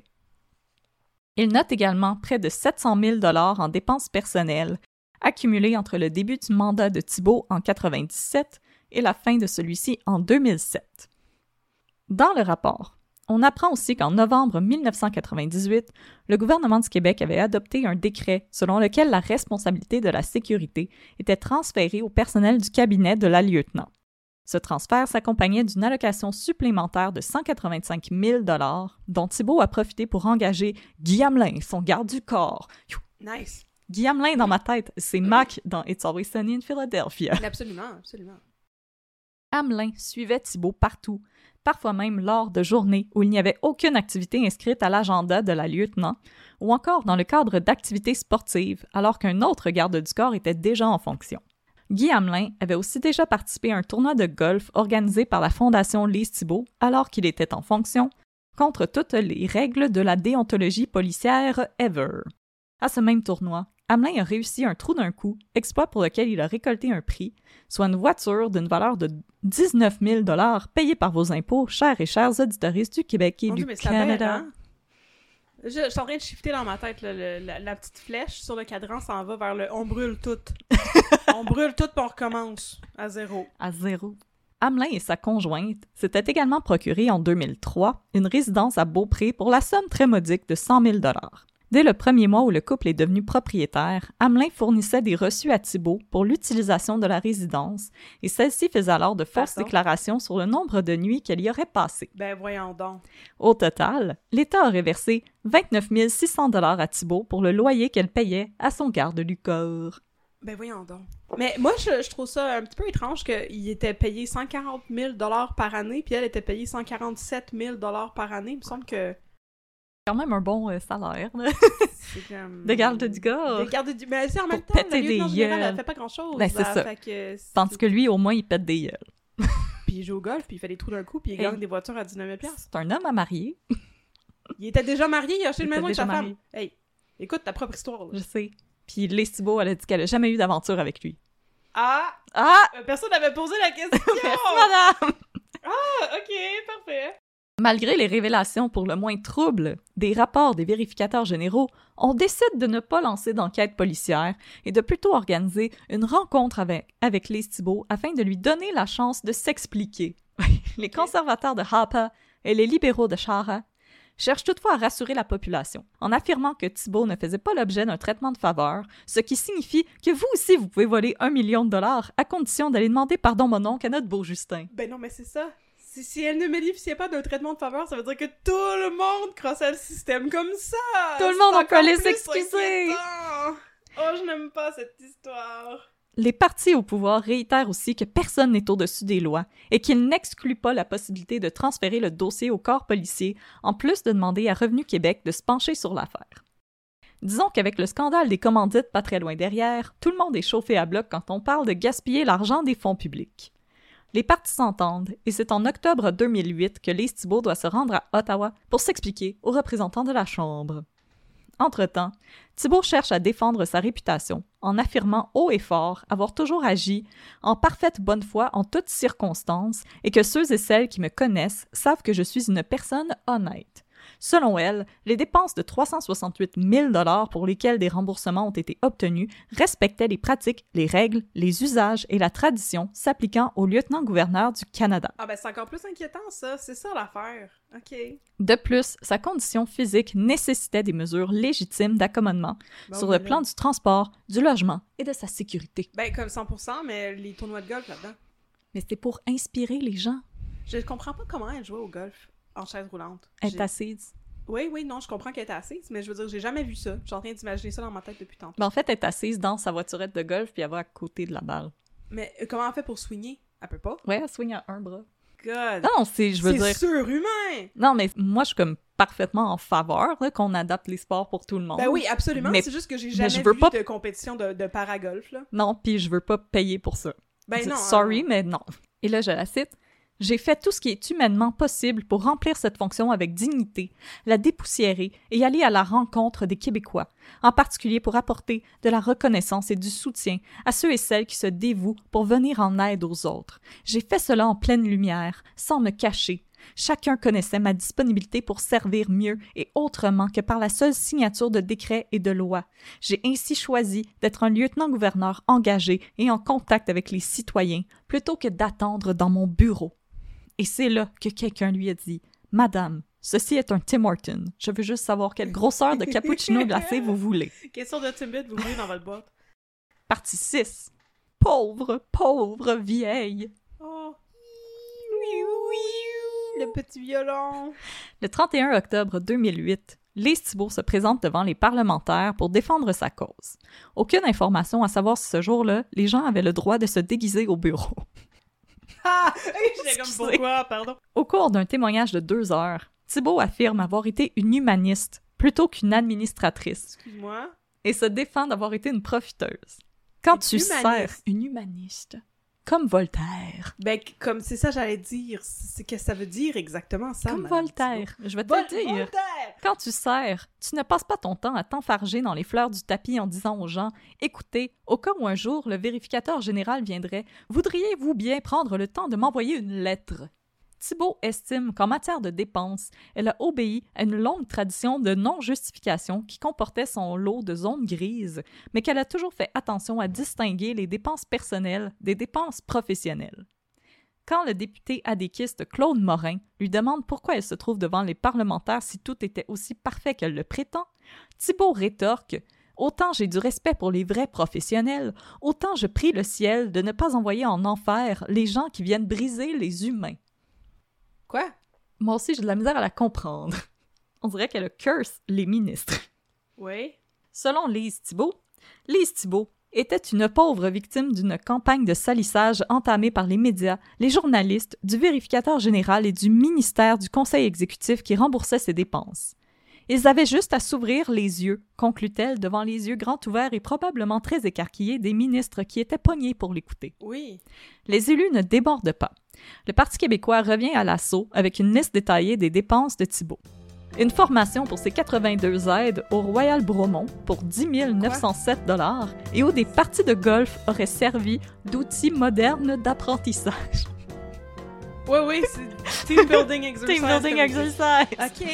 Il note également près de 700 000 $ en dépenses personnelles, accumulées entre le début du mandat de Thibault en 1997 et la fin de celui-ci en 2007. Dans le rapport, on apprend aussi qu'en novembre 1998, le gouvernement du Québec avait adopté un décret selon lequel la responsabilité de la sécurité était transférée au personnel du cabinet de la lieutenant. Ce transfert s'accompagnait d'une allocation supplémentaire de 185 000 $ dont Thibault a profité pour engager Guy Hamelin, son garde du corps. Nice! Guy Hamelin dans ma tête, c'est Mac dans It's Always Sunny in Philadelphia. Absolument, absolument. Hamelin suivait Thibault partout, parfois même lors de journées où il n'y avait aucune activité inscrite à l'agenda de la lieutenant, ou encore dans le cadre d'activités sportives, alors qu'un autre garde du corps était déjà en fonction. Guy Hamelin avait aussi déjà participé à un tournoi de golf organisé par la Fondation Lise Thibault alors qu'il était en fonction, contre toutes les règles de la déontologie policière ever. À ce même tournoi, Hamelin a réussi un trou d'un coup, exploit pour lequel il a récolté un prix, soit une voiture d'une valeur de 19 000 $ payée par vos impôts, chers et chères auditoristes du Québec et du Canada. Je suis en train de shifter dans ma tête là, la petite flèche sur le cadran s'en va vers le « on brûle tout ». On brûle tout puis on recommence à zéro. À zéro. Hamelin et sa conjointe s'étaient également procuré en 2003 une résidence à Beaupré pour la somme très modique de 100 000 $. Dès le premier mois où le couple est devenu propriétaire, Hamelin fournissait des reçus à Thibault pour l'utilisation de la résidence et celle-ci faisait alors de fausses déclarations sur le nombre de nuits qu'elle y aurait passées. Ben voyons donc. Au total, l'État aurait versé 29 600 $ à Thibault pour le loyer qu'elle payait à son garde du corps. Ben voyons donc. Mais moi, je trouve ça un petit peu étrange qu'il était payé 140 000 $ par année puis elle était payée 147 000 $ par année. Il me semble que... quand même un bon salaire, là. C'est comme... de garde du corps. De garde du... mais c'est en même temps, la lieutenant générale, elle fait pas grand-chose. Ben, c'est là, ça. Fait que c'est... tandis que lui, au moins, il pète des gueules. Puis il joue au golf, puis il fait des trous d'un coup, puis il gagne des voitures à 19 000 $. C'est un homme à marier. Il était déjà marié, il a acheté le maison avec sa femme. Hey, écoute ta propre histoire, là. Je sais. Puis Lise Thibault, elle a dit qu'elle a jamais eu d'aventure avec lui. Ah! Personne n'avait posé la question! Merci, madame! Ah, OK, parfait. Malgré les révélations pour le moins troubles des rapports des vérificateurs généraux, on décide de ne pas lancer d'enquête policière et de plutôt organiser une rencontre avec Lise Thibault afin de lui donner la chance de s'expliquer. Les conservateurs de Harper et les libéraux de Charest cherche toutefois à rassurer la population en affirmant que Thibault ne faisait pas l'objet d'un traitement de faveur, ce qui signifie que vous aussi, vous pouvez voler $1 million à condition d'aller demander pardon mon oncle à notre beau Justin. Ben non, mais c'est ça. Si elle ne bénéficiait pas d'un traitement de faveur, ça veut dire que tout le monde crossait le système comme ça! Tout le monde encore les excuser! Oh, je n'aime pas cette histoire! Les partis au pouvoir réitèrent aussi que personne n'est au-dessus des lois et qu'ils n'excluent pas la possibilité de transférer le dossier au corps policier, en plus de demander à Revenu Québec de se pencher sur l'affaire. Disons qu'avec le scandale des commandites pas très loin derrière, tout le monde est chauffé à bloc quand on parle de gaspiller l'argent des fonds publics. Les partis s'entendent, et c'est en octobre 2008 que Lise Thibault doit se rendre à Ottawa pour s'expliquer aux représentants de la Chambre. Entre-temps, Thibault cherche à défendre sa réputation en affirmant haut et fort avoir toujours agi en parfaite bonne foi en toutes circonstances et que ceux et celles qui me connaissent savent que je suis une personne honnête. Selon elle, les dépenses de 368 000 $ pour lesquelles des remboursements ont été obtenus respectaient les pratiques, les règles, les usages et la tradition s'appliquant au lieutenant-gouverneur du Canada. Ah ben c'est encore plus inquiétant ça, c'est ça l'affaire. OK. De plus, sa condition physique nécessitait des mesures légitimes d'accommodement le plan du transport, du logement et de sa sécurité. Ben comme 100%, mais les tournois de golf là-dedans. Mais c'était pour inspirer les gens. Je comprends pas comment elle jouait au golf. En chaise roulante. Elle est assise. Oui, non, je comprends qu'elle est assise, mais je veux dire, j'ai jamais vu ça. Je suis en train d'imaginer ça dans ma tête depuis tantôt. Mais en fait, elle est assise dans sa voiturette de golf, puis elle va à côté de la balle. Mais comment elle fait pour swinguer? Elle peut pas? Ouais, elle swing à un bras. God! Non, c'est surhumain! Non, mais moi, je suis comme parfaitement en faveur là, qu'on adapte les sports pour tout le monde. Ben oui, absolument, mais c'est juste que j'ai jamais vu de compétition de paragolf, là. Non, puis je veux pas payer pour ça. Ben non. Sorry, mais non. Et là, je la cite... « J'ai fait tout ce qui est humainement possible pour remplir cette fonction avec dignité, la dépoussiérer et aller à la rencontre des Québécois, en particulier pour apporter de la reconnaissance et du soutien à ceux et celles qui se dévouent pour venir en aide aux autres. J'ai fait cela en pleine lumière, sans me cacher. Chacun connaissait ma disponibilité pour servir mieux et autrement que par la seule signature de décrets et de lois. J'ai ainsi choisi d'être un lieutenant-gouverneur engagé et en contact avec les citoyens, plutôt que d'attendre dans mon bureau. » Et c'est là que quelqu'un lui a dit « Madame, ceci est un Tim Hortons. Je veux juste savoir quelle grosseur de cappuccino glacé vous voulez. » Quelle sorte de Timbit vous voulez dans votre boîte? Partie 6. Pauvre vieille. Oh. Oui, le petit violon. Le 31 octobre 2008, Lise Thibault se présente devant les parlementaires pour défendre sa cause. Aucune information à savoir si ce jour-là, les gens avaient le droit de se déguiser au bureau. Ah! J'étais comme pourquoi, pardon. Au cours d'un témoignage de 2 heures, Thibault affirme avoir été une humaniste plutôt qu'une administratrice. Excuse-moi. Et se défend d'avoir été une profiteuse. Quand tu sers une humaniste, comme Voltaire. Ben, comme c'est ça, j'allais dire. C'est qu'est-ce que ça veut dire exactement, ça? Comme Voltaire. Je vais te le dire. Voltaire! Quand tu sers, tu ne passes pas ton temps à t'enfarger dans les fleurs du tapis en disant aux gens « Écoutez, au cas où un jour le vérificateur général viendrait, voudriez-vous bien prendre le temps de m'envoyer une lettre? » Thibault estime qu'en matière de dépenses, elle a obéi à une longue tradition de non-justification qui comportait son lot de zones grises, mais qu'elle a toujours fait attention à distinguer les dépenses personnelles des dépenses professionnelles. Quand le député adéquiste Claude Morin lui demande pourquoi elle se trouve devant les parlementaires si tout était aussi parfait qu'elle le prétend, Thibault rétorque « Autant j'ai du respect pour les vrais professionnels, autant je prie le ciel de ne pas envoyer en enfer les gens qui viennent briser les humains. » Quoi? Moi aussi, j'ai de la misère à la comprendre. On dirait qu'elle curse les ministres. Oui. Selon Lise Thibault était une pauvre victime d'une campagne de salissage entamée par les médias, les journalistes, du vérificateur général et du ministère du conseil exécutif qui remboursait ses dépenses. Ils avaient juste à s'ouvrir les yeux, conclut-elle devant les yeux grands ouverts et probablement très écarquillés des ministres qui étaient pognés pour l'écouter. Oui. Les élus ne débordent pas. Le Parti québécois revient à l'assaut avec une liste détaillée des dépenses de Thibault. Une formation pour ses 82 aides au Royal Bromont pour 10 907 $ et où des parties de golf auraient servi d'outils modernes d'apprentissage. Oui, c'est team building exercise. OK.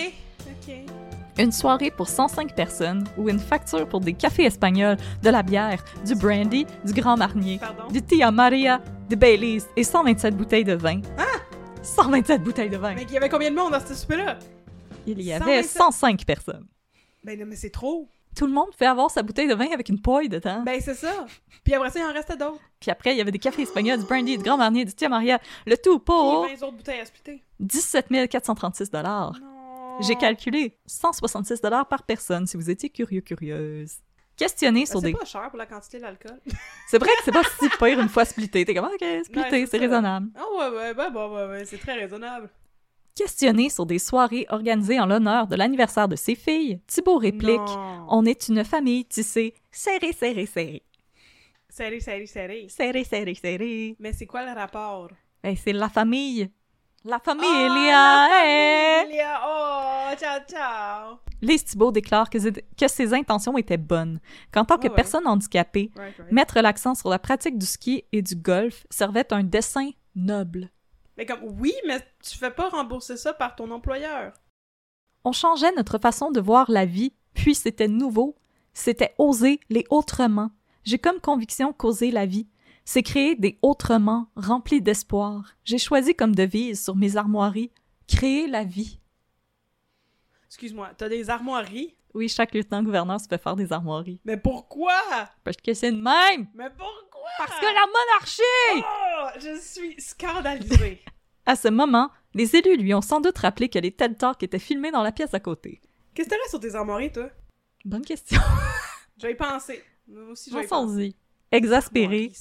Une soirée pour 105 personnes ou une facture pour des cafés espagnols, de la bière, du brandy, du Grand Marnier, du Tia Maria, de Baileys et 127 bouteilles de vin. Ah! 127 bouteilles de vin! Mais il y avait combien de monde dans ce souper-là? Il y avait 105 personnes. Ben non, mais c'est trop. Tout le monde pouvait avoir sa bouteille de vin avec une paille dedans. Ben c'est ça. Puis après ça, il en restait d'autres. Puis après, il y avait des cafés espagnols, du brandy, du Grand Marnier, du Tia Maria. Le tout pour... Et 20 autres bouteilles à splitter. 17 436 $. J'ai calculé 166 $ par personne, si vous étiez curieux, curieuse. Questionné sur des... C'est pas cher pour la quantité d'alcool. C'est vrai que c'est pas si pire une fois splitté. T'es comme, OK, splitté, ouais, c'est raisonnable. Ah oh, ouais, c'est très raisonnable. Questionné sur des soirées organisées en l'honneur de l'anniversaire de ses filles, Thibault réplique « On est une famille tissée, serrée, serrée, serrée. » Serrée, serrée, serrée. Serrée, serrée, serrée. Mais c'est quoi le rapport? Ben, c'est la famille. La famille, oh, ciao, ciao. Lise Thibault déclare que ses intentions étaient bonnes. Qu'en tant que personne handicapée, mettre l'accent sur la pratique du ski et du golf servait un dessein noble. Mais comme, oui, mais tu fais pas rembourser ça par ton employeur. On changeait notre façon de voir la vie, puis c'était nouveau. C'était oser les autrement. J'ai comme conviction qu'oser la vie, c'est créer des autrement remplis d'espoir. J'ai choisi comme devise sur mes armoiries, créer la vie. Excuse-moi, t'as des armoiries? Oui, chaque lieutenant-gouverneur se fait faire des armoiries. Mais pourquoi? Parce que c'est de même! Mais pourquoi? Parce que la monarchie! Oh! Je suis scandalisée! À ce moment, les élus lui ont sans doute rappelé que les TED Talks étaient filmés dans la pièce à côté. Qu'est-ce que t'aurais sur tes armoiries, toi? Bonne question! J'avais pensé. Moi aussi, j'avais pensé. Exaspéré,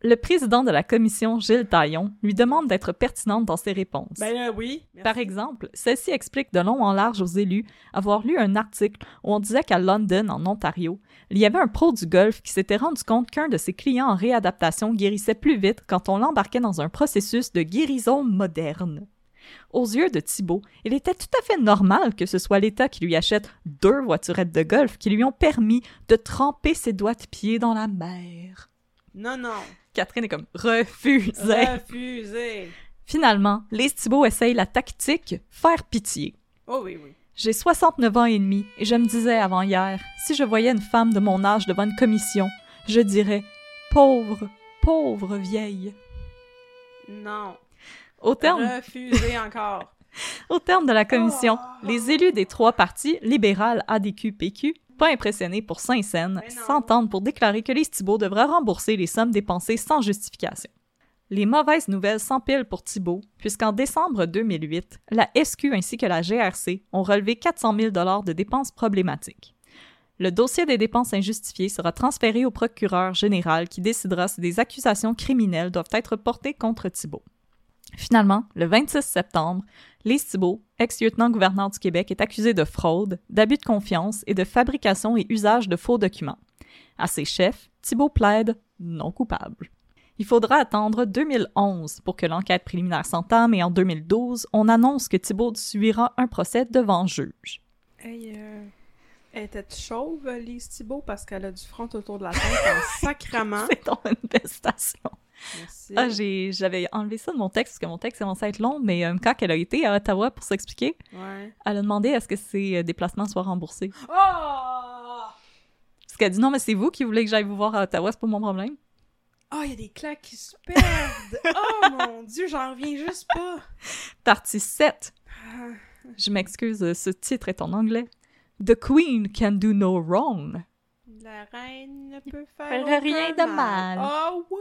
le président de la commission, Gilles Taillon, lui demande d'être pertinente dans ses réponses. Ben oui. Merci. Par exemple, celle-ci explique de long en large aux élus avoir lu un article où on disait qu'à London, en Ontario, il y avait un pro du golf qui s'était rendu compte qu'un de ses clients en réadaptation guérissait plus vite quand on l'embarquait dans un processus de guérison moderne. Aux yeux de Thibault, il était tout à fait normal que ce soit l'État qui lui achète 2 voiturettes de golf qui lui ont permis de tremper ses doigts de pied dans la mer. Non, non. Catherine est comme « Refusez! » Refusez! Finalement, Lise Thibault essaye la tactique « Faire pitié ». Oh oui, oui. J'ai 69 ans et demi et je me disais avant hier, si je voyais une femme de mon âge devant une commission, je dirais « Pauvre, pauvre vieille ». Non. Au terme... Refusez encore. Au terme de la commission, les élus des 3 partis, libéral, ADQ, PQ, pas impressionnés pour Saint-Saëns, s'entendent pour déclarer que Lise Thibault devra rembourser les sommes dépensées sans justification. Les mauvaises nouvelles s'empilent pour Thibault, puisqu'en décembre 2008, la SQ ainsi que la GRC ont relevé 400 000 $ de dépenses problématiques. Le dossier des dépenses injustifiées sera transféré au procureur général qui décidera si des accusations criminelles doivent être portées contre Thibault. Finalement, le 26 septembre, Lise Thibault, ex-lieutenant-gouverneur du Québec, est accusée de fraude, d'abus de confiance et de fabrication et usage de faux documents. À ses chefs, Thibault plaide non coupable. Il faudra attendre 2011 pour que l'enquête préliminaire s'entame et en 2012, on annonce que Thibault subira un procès devant juge. Hey, était chauve, Lise Thibault, parce qu'elle a du front autour de la tête en sacrament. C'est ton manifestation. Merci. Ah, j'avais enlevé ça de mon texte, parce que mon texte est censé être long, mais quand elle a été à Ottawa pour s'expliquer, elle a demandé est-ce que ses déplacements soient remboursés. Oh! Parce qu'elle dit non, mais c'est vous qui voulez que j'aille vous voir à Ottawa, c'est pas mon problème. Ah, il y a des claques qui se perdent! Oh mon Dieu, j'en reviens juste pas! Partie 7. Je m'excuse, ce titre est en anglais. The Queen can do no wrong. La reine ne peut faire rien de mal. Oh oui!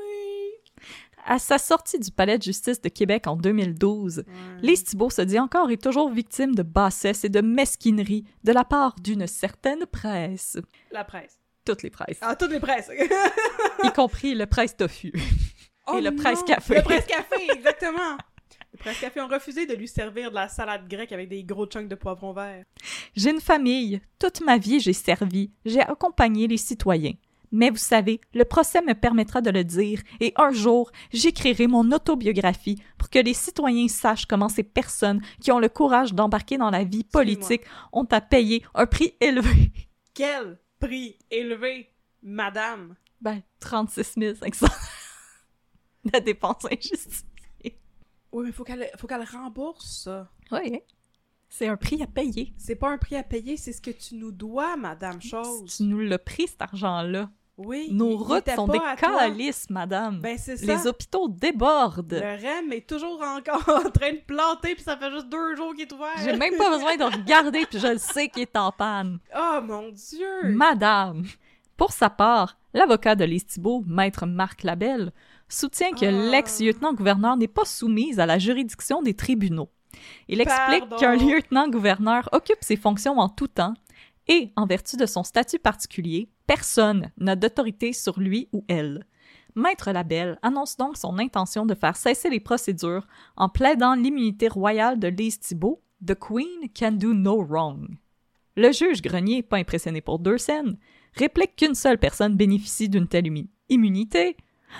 À sa sortie du palais de justice de Québec en 2012, Lise Thibault se dit encore et toujours victime de bassesse et de mesquinerie de la part d'une certaine presse. La presse. Toutes les presses. Ah, toutes les presses! Y compris le presse tofu. Oh, et le presse café. Le presse café, exactement! Les presse-cafés ont refusé de lui servir de la salade grecque avec des gros chunks de poivrons verts. J'ai une famille. Toute ma vie, j'ai servi. J'ai accompagné les citoyens. Mais vous savez, le procès me permettra de le dire et un jour, j'écrirai mon autobiographie pour que les citoyens sachent comment ces personnes qui ont le courage d'embarquer dans la vie politique ont à payer un prix élevé. Quel prix élevé, madame? Ben, 36 500 la dépense injustifiée. Oui, mais faut qu'elle rembourse ça. Oui, c'est un prix à payer. C'est pas un prix à payer, c'est ce que tu nous dois, Madame Chose. Si tu nous l'as pris, cet argent-là. Oui, nos routes sont des calices, madame. Ben, c'est ça. Les hôpitaux débordent. Le REM est toujours encore en train de planter, puis ça fait juste 2 jours qu'il est ouvert. J'ai même pas besoin de regarder, puis je le sais qu'il est en panne. Oh mon Dieu! Madame! Pour sa part, l'avocat de Lise Thibault, maître Marc Labelle, soutient que l'ex-lieutenant-gouverneur n'est pas soumise à la juridiction des tribunaux. Il explique qu'un lieutenant-gouverneur occupe ses fonctions en tout temps et, en vertu de son statut particulier, personne n'a d'autorité sur lui ou elle. Maître Labelle annonce donc son intention de faire cesser les procédures en plaidant l'immunité royale de Lise Thibault, « The Queen can do no wrong ». Le juge Grenier, pas impressionné pour 2 scènes, réplique qu'une seule personne bénéficie d'une telle immunité,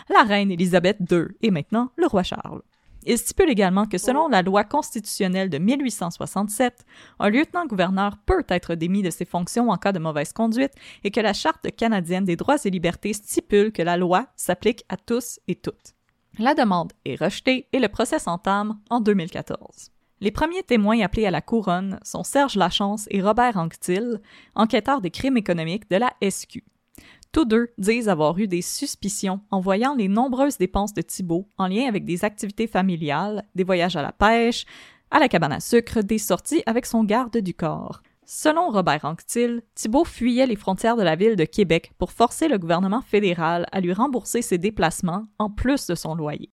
la reine Elisabeth II et maintenant le roi Charles. Il stipule également que selon la loi constitutionnelle de 1867, un lieutenant-gouverneur peut être démis de ses fonctions en cas de mauvaise conduite et que la Charte canadienne des droits et libertés stipule que la loi s'applique à tous et toutes. La demande est rejetée et le procès s'entame en 2014. Les premiers témoins appelés à la couronne sont Serge Lachance et Robert Anquetil, enquêteurs des crimes économiques de la SQ. Tous deux disent avoir eu des suspicions en voyant les nombreuses dépenses de Thibault en lien avec des activités familiales, des voyages à la pêche, à la cabane à sucre, des sorties avec son garde du corps. Selon Robert Anquetil, Thibault fuyait les frontières de la ville de Québec pour forcer le gouvernement fédéral à lui rembourser ses déplacements en plus de son loyer.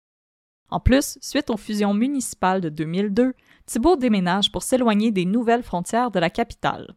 En plus, suite aux fusions municipales de 2002, Thibault déménage pour s'éloigner des nouvelles frontières de la capitale.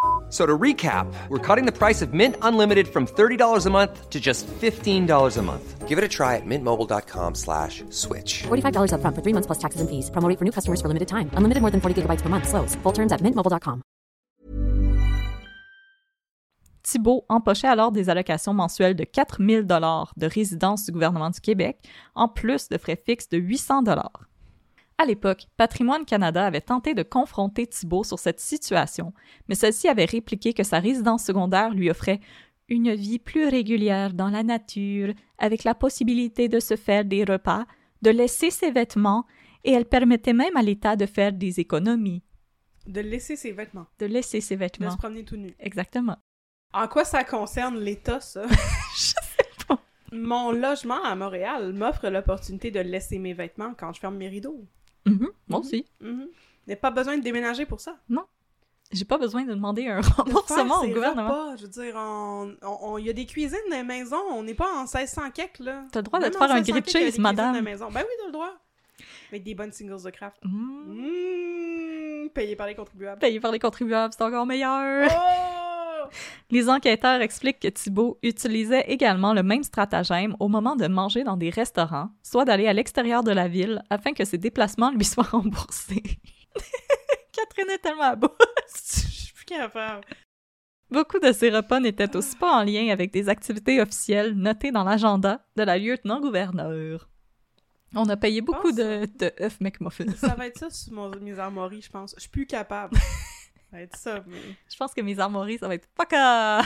So to recap, we're cutting the price of Mint Unlimited from $30 a month to just $15 a month. Give it a try at mintmobile.com/switch. $45 up front for 3 months plus taxes and fees. Promo rate for new customers for limited time. Unlimited more than 40 gigabytes per month. Slows full terms at mintmobile.com. Thibault empochait alors des allocations mensuelles de $4 000 de résidence du gouvernement du Québec, en plus de frais fixes de $800. À l'époque, Patrimoine Canada avait tenté de confronter Thibault sur cette situation, mais celle-ci avait répliqué que sa résidence secondaire lui offrait « une vie plus régulière dans la nature, avec la possibilité de se faire des repas, de laisser ses vêtements, et elle permettait même à l'État de faire des économies. » De laisser ses vêtements. De laisser ses vêtements. De se promener tout nu. Exactement. En quoi ça concerne l'État, ça? Je sais pas. Mon logement à Montréal m'offre l'opportunité de laisser mes vêtements quand je ferme mes rideaux. Moi aussi. J'ai pas besoin de déménager pour ça. Non. J'ai pas besoin de demander un remboursement au gouvernement. Repas. Je veux dire, il y a des cuisines dans les maisons. On n'est pas en 1600 cakes, là. T'as le droit de te faire un grilled cheese, madame. Ben oui, t'as le droit. Avec des bonnes singles de craft. Payé par les contribuables. Payé par les contribuables, c'est encore meilleur. Oh! Les enquêteurs expliquent que Thibault utilisait également le même stratagème au moment de manger dans des restaurants, soit d'aller à l'extérieur de la ville afin que ses déplacements lui soient remboursés. Catherine est tellement à bout. Je suis plus capable. Beaucoup de ces repas n'étaient aussi pas en lien avec des activités officielles notées dans l'agenda de la lieutenant-gouverneure. On a payé beaucoup de œufs McMuffins. Ça va être ça sur mes armoiries, je pense. Je suis plus capable. Ça va être ça, mais... Je pense que mes armoiries, ça va être « Paka! »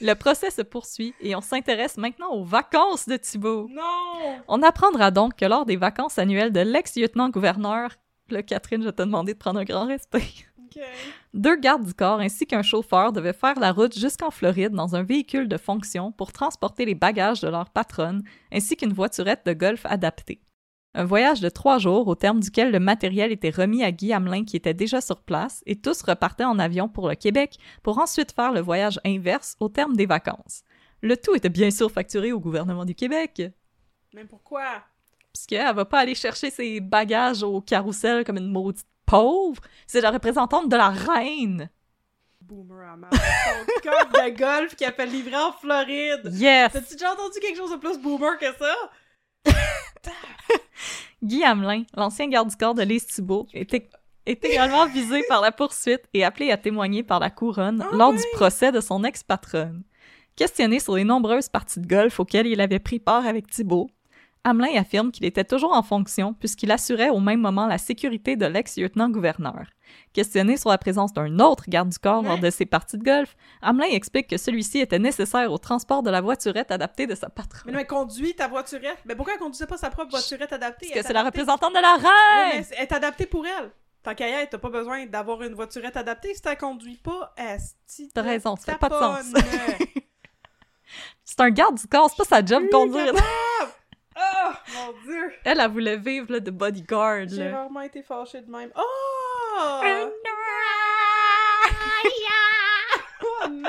Le procès se poursuit et on s'intéresse maintenant aux vacances de Thibault. Non! On apprendra donc que lors des vacances annuelles de l'ex-lieutenant-gouverneur... Là, Catherine, je t'ai demandé de prendre un grand respect. Okay. 2 gardes du corps ainsi qu'un chauffeur devaient faire la route jusqu'en Floride dans un véhicule de fonction pour transporter les bagages de leur patronne ainsi qu'une voiturette de golf adaptée. Un voyage de 3 jours au terme duquel le matériel était remis à Guy Hamelin qui était déjà sur place et tous repartaient en avion pour le Québec pour ensuite faire le voyage inverse au terme des vacances. Le tout était bien sûr facturé au gouvernement du Québec. Mais pourquoi? Parce qu'elle va pas aller chercher ses bagages au carrousel comme une maudite pauvre. C'est la représentante de la reine. Boomerama. Son coq de golf qui a fait livrer en Floride. Yes! T'as-tu déjà entendu quelque chose de plus boomer que ça? Guy Hamelin, l'ancien garde du corps de Lise Thibault, est également visé par la poursuite et appelé à témoigner par la couronne lors du procès de son ex-patronne. Questionné sur les nombreuses parties de golf auxquelles il avait pris part avec Thibault, Hamelin affirme qu'il était toujours en fonction puisqu'il assurait au même moment la sécurité de l'ex-lieutenant-gouverneur. Questionné sur la présence d'un autre garde du corps lors de ses parties de golf, Hamelin explique que celui-ci était nécessaire au transport de la voiturette adaptée de sa patronne. Mais conduis ta voiturette. Mais pourquoi elle conduisait pas sa propre voiturette adaptée? Parce que c'est la représentante de la reine! Elle est adaptée pour elle. Tant qu'à y être, t'as pas besoin d'avoir une voiturette adaptée si t'as conduit pas à Stitapone. T'as raison, ça fait pas de sens. C'est un garde du corps, c'est pas sa job de conduire. Oh, mon Dieu! Elle voulait vivre là, de bodyguard. J'ai rarement été fâchée de même. Oh! Oh non!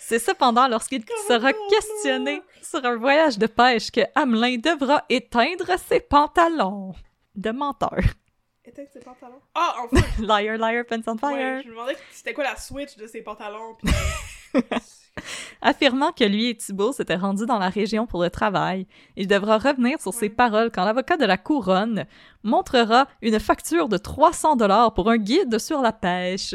C'est cependant lorsqu'il sera questionné sur un voyage de pêche que Hamelin devra éteindre ses pantalons. De menteur. Éteindre ses pantalons? Ah, oh, enfin! Liar, liar, pants on fire! Ouais, je me demandais c'était quoi la switch de ses pantalons. Puis... Affirmant que lui et Thibault s'étaient rendus dans la région pour le travail, il devra revenir sur ses paroles quand l'avocat de la Couronne montrera une facture de 300$ pour un guide sur la pêche.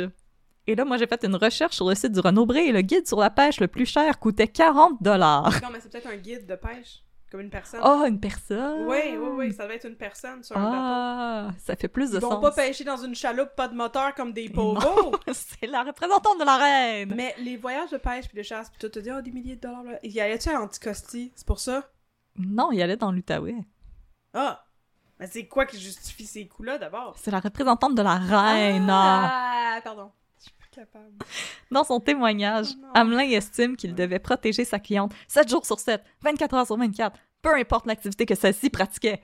Et là, moi, j'ai fait une recherche sur le site du Renaud-Bré et le guide sur la pêche le plus cher coûtait 40$. Non, mais c'est peut-être un guide de pêche, comme une personne. Ah, une personne! Oui, ça devait être une personne sur un bateau. Ah, ça fait plus de sens. Ils vont pas pêcher dans une chaloupe, pas de moteur comme des pauvres. C'est la représentante de la reine! Mais les voyages de pêche puis de chasse, puis tout te dit, oh, des milliers de dollars, là. Y allait-tu à Anticosti? C'est pour ça? Non, il allait dans l'Outaouais. Ah! Mais c'est quoi qui justifie ces coups-là, d'abord? C'est la représentante de la reine! Ah, pardon. Capable. Dans son témoignage, Hamelin estime qu'il devait protéger sa cliente 7 jours sur 7, 24 heures sur 24, peu importe l'activité que celle-ci pratiquait.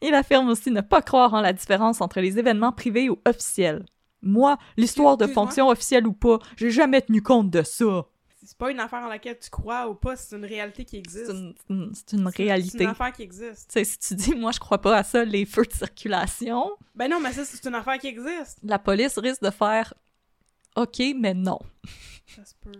Il affirme aussi ne pas croire en la différence entre les événements privés ou officiels. Moi, l'histoire de fonction officielle ou pas, j'ai jamais tenu compte de ça. C'est pas une affaire en laquelle tu crois ou pas, c'est une réalité qui existe. C'est une réalité. C'est une affaire qui existe. Tu sais, si tu dis, moi, je crois pas à ça, les feux de circulation... Ben non, mais ça, c'est une affaire qui existe. La police risque de faire... OK, mais non. Ça se peut.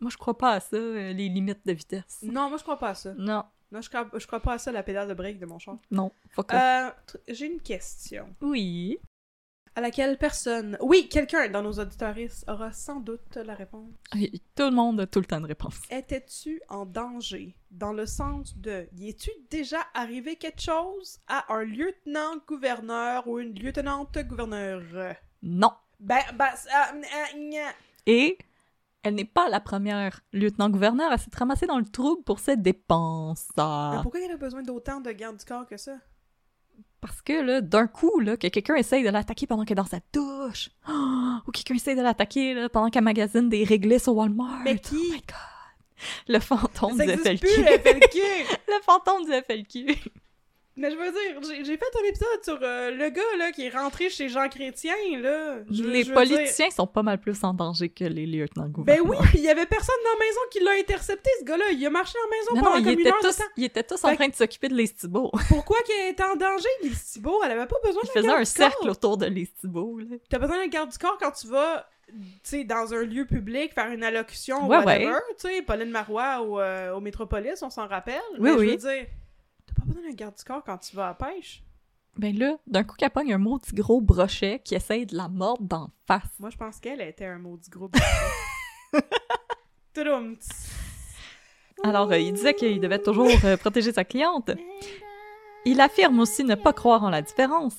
Moi, je crois pas à ça, les limites de vitesse. Non, moi, je crois pas à ça. Non. Non, je crois pas à ça, la pédale de break de mon char. Non, fuck off. J'ai une question. Oui? À laquelle personne... Oui, quelqu'un dans nos auditoristes aura sans doute la réponse. Oui, tout le monde a tout le temps de réponse. Étais-tu en danger? Dans le sens de... Y es-tu déjà arrivé quelque chose à un lieutenant-gouverneur ou une lieutenante-gouverneur? Non. Et elle n'est pas la première lieutenant-gouverneur à s'être ramassée dans le trouble pour ses dépenses. Mais pourquoi elle a besoin d'autant de garde du corps que ça? Parce que là, d'un coup, là, que quelqu'un essaye de l'attaquer pendant qu'elle est dans sa douche, ou quelqu'un essaye de l'attaquer là, pendant qu'elle magasine des réglisses au Walmart. Mais qui? Oh my God! Le fantôme du FLQ! Le fantôme du FLQ! Mais je veux dire, j'ai fait un épisode sur le gars là, qui est rentré chez Jean Chrétien. Là. Les politiciens sont pas mal plus en danger que les lieutenants-gouverneurs. Ben oui, puis il y avait personne dans la maison qui l'a intercepté, ce gars-là. Il a marché dans la maison pendant comme une heure de temps. Ils étaient tous en train de s'occuper de Lise Thibault. Pourquoi qu'elle était en danger, Lise Thibault? Elle avait pas besoin d'un garde du corps. Il faisait un cercle autour de Lise Thibault. Là. T'as besoin d'un garde du corps quand tu vas... T'sais, dans un lieu public, faire une allocution ou whatever. T'sais, Pauline Marois au Métropolis, on s'en rappelle. Oui. Je veux dire... Pas besoin d'un garde du corps quand tu vas à la pêche. Ben là, d'un coup, qu'elle pogne un maudit gros brochet qui essaye de la mordre d'en face. Moi, je pense qu'elle était un maudit gros brochet. Toudoum! Alors, il disait qu'il devait toujours protéger sa cliente. Il affirme aussi ne pas croire en la différence.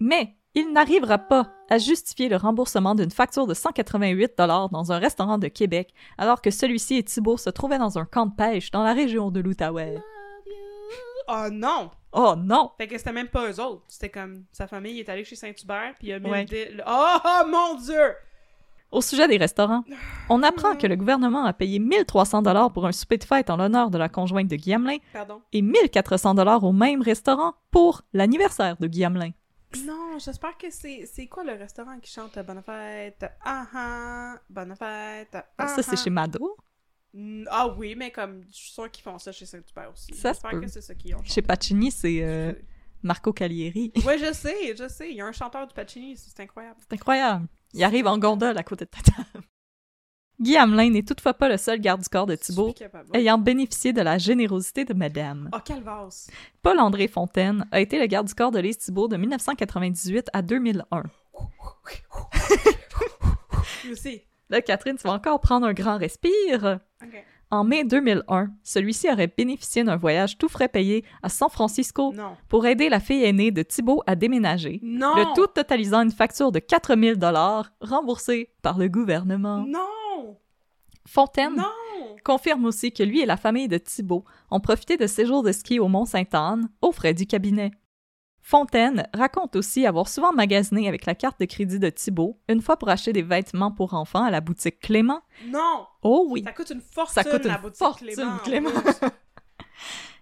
Mais il n'arrivera pas à justifier le remboursement d'une facture de 188$ dans un restaurant de Québec, alors que celui-ci et Thibault se trouvaient dans un camp de pêche dans la région de l'Outaouais. Oh non! Oh non! Fait que c'était même pas eux autres. C'était comme sa famille est allée chez Saint-Hubert puis il a mis une deal. Oh mon Dieu! Au sujet des restaurants, on apprend que le gouvernement a payé 1300$ pour un souper de fête en l'honneur de la conjointe de Guy Hamelin et 1400$ au même restaurant pour l'anniversaire de Guy Hamelin. Non, j'espère que c'est quoi le restaurant qui chante Bonne fête? Bonne fête! Ça, c'est chez Mado? Ah oui, mais comme, je suis sûre qu'ils font ça chez Saint-Hubert aussi. Ça se peut. Que c'est ça qu'ils ont. Chez Pacini, c'est Marco Calieri. Ouais, je sais. Il y a un chanteur du Pacini, c'est incroyable. Il arrive en gondole à côté de ta table. Guy Hamelin n'est toutefois pas le seul garde du corps de Thibault ayant bénéficié de la générosité de madame. Oh, calvasse! Paul-André Fontaine a été le garde du corps de Lise Thibault de 1998 à 2001. Lui aussi. Là, Catherine, tu vas encore prendre un grand respire. Okay. En mai 2001, celui-ci aurait bénéficié d'un voyage tout frais payé à San Francisco pour aider la fille aînée de Thibault à déménager, le tout totalisant une facture de 4 000 $ remboursée par le gouvernement. Fontaine confirme aussi que lui et la famille de Thibault ont profité de séjours de ski au Mont-Sainte-Anne aux frais du cabinet. Fontaine raconte aussi avoir souvent magasiné avec la carte de crédit de Thibault, une fois pour acheter des vêtements pour enfants à la boutique Clément. Oh oui! Ça coûte une fortune, la boutique Clément!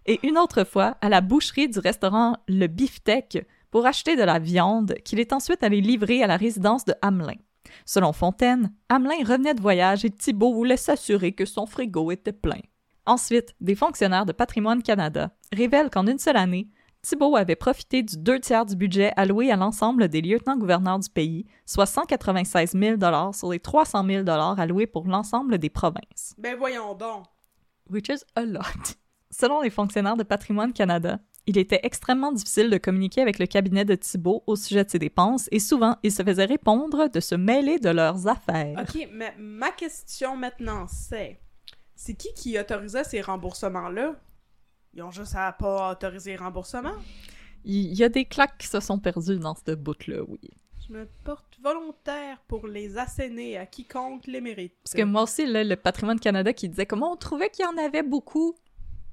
Et une autre fois, à la boucherie du restaurant Le Beefsteak, pour acheter de la viande, qu'il est ensuite allé livrer à la résidence de Hamelin. Selon Fontaine, Hamelin revenait de voyage et Thibault voulait s'assurer que son frigo était plein. Ensuite, des fonctionnaires de Patrimoine Canada révèlent qu'en une seule année, Thibault avait profité du 2/3 du budget alloué à l'ensemble des lieutenants-gouverneurs du pays, soit 196 000 $ sur les 300 000 $ alloués pour l'ensemble des provinces. Ben voyons donc! Which is a lot. Selon les fonctionnaires de Patrimoine Canada, il était extrêmement difficile de communiquer avec le cabinet de Thibault au sujet de ses dépenses et souvent, il se faisait répondre de se mêler de leurs affaires. OK, mais ma question maintenant, c'est qui autorisait ces remboursements-là? Ils ont juste à pas autoriser les remboursements. Il y a des claques qui se sont perdues dans cette bout-là, oui. Je me porte volontaire pour les asséner à quiconque les mérite. Parce que moi aussi, là, le Patrimoine Canada qui disait comment on trouvait qu'il y en avait beaucoup.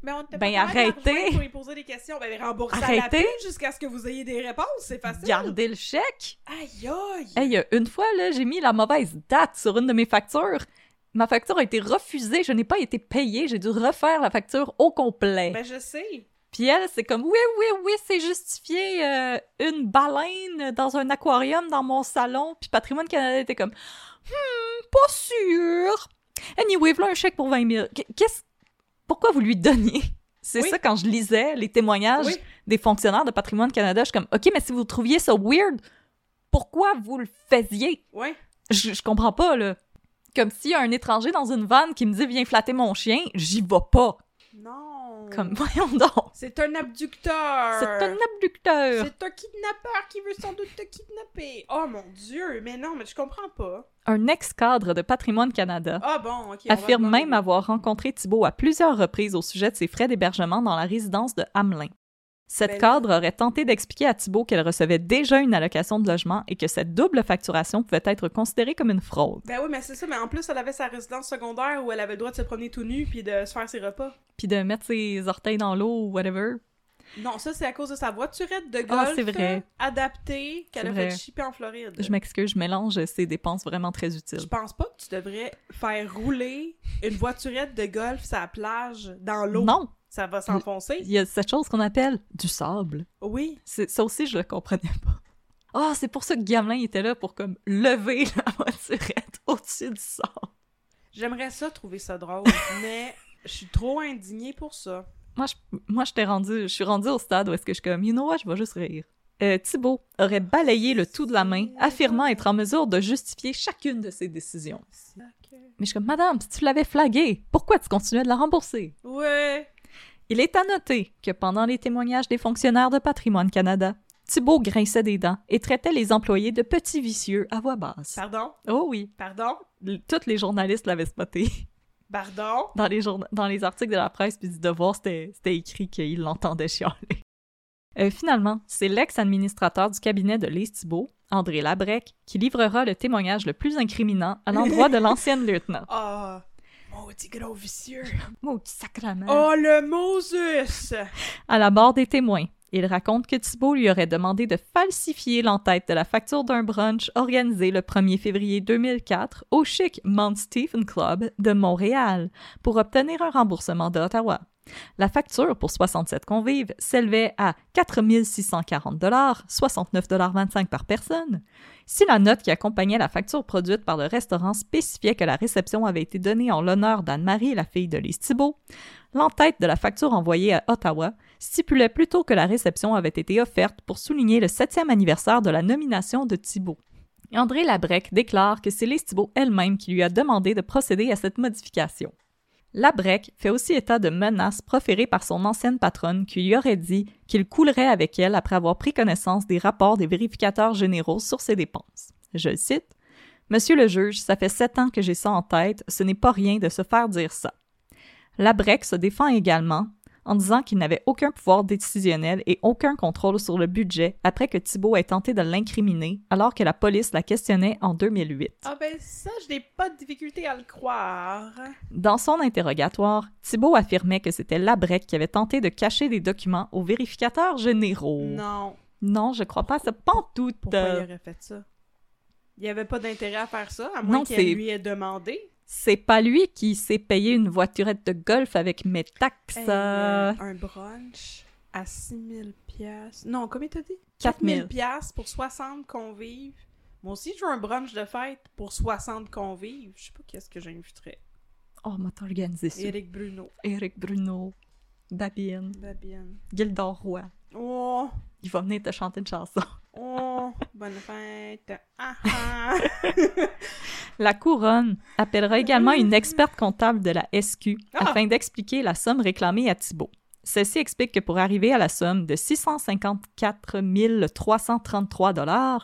Mais on était pas arrêtez. Pour lui poser des questions, ben les rembourser à la paix jusqu'à ce que vous ayez des réponses, c'est facile. Gardez le chèque. Aïe aïe. Hey, une fois, là, j'ai mis la mauvaise date sur une de mes factures. Ma facture a été refusée, je n'ai pas été payée, j'ai dû refaire la facture au complet. Ben, je sais. Puis elle, c'est comme, oui, c'est justifié, une baleine dans un aquarium dans mon salon. Puis Patrimoine Canada était comme, pas sûr. Anyway, voilà un chèque pour 20 000. Pourquoi vous lui donniez? C'est ça, quand je lisais les témoignages des fonctionnaires de Patrimoine Canada, je suis comme, OK, mais si vous trouviez ça weird, pourquoi vous le faisiez? Oui. Je comprends pas, là. Comme s'il y a un étranger dans une vanne qui me dit « Viens flatter mon chien », j'y vais pas. Non. Comme, voyons donc. C'est un abducteur. C'est un abducteur. C'est un kidnappeur qui veut sans doute te kidnapper. Oh mon Dieu, mais non, mais je comprends pas. Un ex-cadre de Patrimoine Canada affirme même avoir rencontré Thibault à plusieurs reprises au sujet de ses frais d'hébergement dans la résidence de Hamelin. Cette cadre aurait tenté d'expliquer à Thibault qu'elle recevait déjà une allocation de logement et que cette double facturation pouvait être considérée comme une fraude. Ben oui, mais c'est ça, mais en plus, elle avait sa résidence secondaire où elle avait le droit de se promener tout nu puis de se faire ses repas. Puis de mettre ses orteils dans l'eau ou whatever. Non, ça, c'est à cause de sa voiturette de golf adaptée qu'elle a fait chipper en Floride. Je m'excuse, je mélange ces dépenses vraiment très utiles. Je pense pas que tu devrais faire rouler une voiturette de golf sur la plage dans l'eau. Non! Ça va s'enfoncer. Il y a cette chose qu'on appelle du sable. Oui. Ça aussi, je le comprenais pas. Ah, c'est pour ça que Guy Hamelin était là, pour comme lever la voiturette au-dessus du sable. J'aimerais ça trouver ça drôle, mais je suis trop indignée pour ça. Moi, je suis rendue au stade où est-ce que je suis comme, you know what, je vais juste rire. Thibault aurait balayé le tout de la main, affirmant être en mesure de justifier chacune de ses décisions. Mais je suis comme, madame, si tu l'avais flaguée, pourquoi tu continuais de la rembourser? Ouais. Il est à noter que pendant les témoignages des fonctionnaires de Patrimoine Canada, Thibault grinçait des dents et traitait les employés de petits vicieux à voix basse. Pardon? Oh oui. Pardon? Toutes les journalistes l'avaient spoté. Pardon? Dans les articles de la presse puis du Devoir, c'était écrit qu'il l'entendait chialer. Finalement, c'est l'ex-administrateur du cabinet de Lise Thibault, André Labrec, qui livrera le témoignage le plus incriminant à l'endroit de l'ancienne lieutenant. Ah! Maudit gros vicieux! Maudit sacrement! Oh, le Moses! À la barre des témoins, il raconte que Thibault lui aurait demandé de falsifier l'entête de la facture d'un brunch organisé le 1er février 2004 au chic Mount Stephen Club de Montréal pour obtenir un remboursement de Ottawa. La facture pour 67 convives s'élevait à 4 640 $, 69,25 $ par personne. Si la note qui accompagnait la facture produite par le restaurant spécifiait que la réception avait été donnée en l'honneur d'Anne-Marie, la fille de Lise Thibault, l'entête de la facture envoyée à Ottawa stipulait plutôt que la réception avait été offerte pour souligner le 7e anniversaire de la nomination de Thibault. André Labrec déclare que c'est Lise Thibault elle-même qui lui a demandé de procéder à cette modification. Labrec fait aussi état de menaces proférées par son ancienne patronne qui lui aurait dit qu'il coulerait avec elle après avoir pris connaissance des rapports des vérificateurs généraux sur ses dépenses. Je le cite. « Monsieur le juge, ça fait 7 ans que j'ai ça en tête, ce n'est pas rien de se faire dire ça. » Labrecque se défend également en disant qu'il n'avait aucun pouvoir décisionnel et aucun contrôle sur le budget après que Thibault ait tenté de l'incriminer alors que la police la questionnait en 2008. Ah ben ça, je n'ai pas de difficulté à le croire. Dans son interrogatoire, Thibault affirmait que c'était Labrecque qui avait tenté de cacher des documents aux vérificateurs généraux. Non. Non, je crois pas à ça pantoute. Pourquoi il aurait fait ça? Il n'y avait pas d'intérêt à faire ça, à moins qu'elle lui ait demandé. C'est pas lui qui s'est payé une voiturette de golf avec mes taxes. Hey, un brunch à 6 000 $. Non, combien t'as dit? 4 000 $ pour 60 convives. Moi aussi, je veux un brunch de fête pour 60 convives. Je sais pas qu'est-ce que j'inviterais. Oh, m'a organisé ça. Éric Bruno. Babine. Gildor Roy. Oh! Il va venir te chanter une chanson. Oh, bonne fête! Ah, ah. La Couronne appellera également une experte comptable de la SQ afin d'expliquer la somme réclamée à Thibault. Celle-ci explique que pour arriver à la somme de 654 333 $,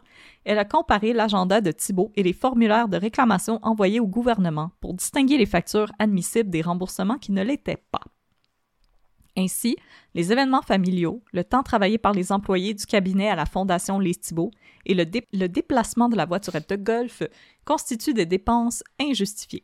elle a comparé l'agenda de Thibault et les formulaires de réclamation envoyés au gouvernement pour distinguer les factures admissibles des remboursements qui ne l'étaient pas. Ainsi, les événements familiaux, le temps travaillé par les employés du cabinet à la Fondation Lise Thibault et le déplacement de la voiturette de golf constituent des dépenses injustifiées.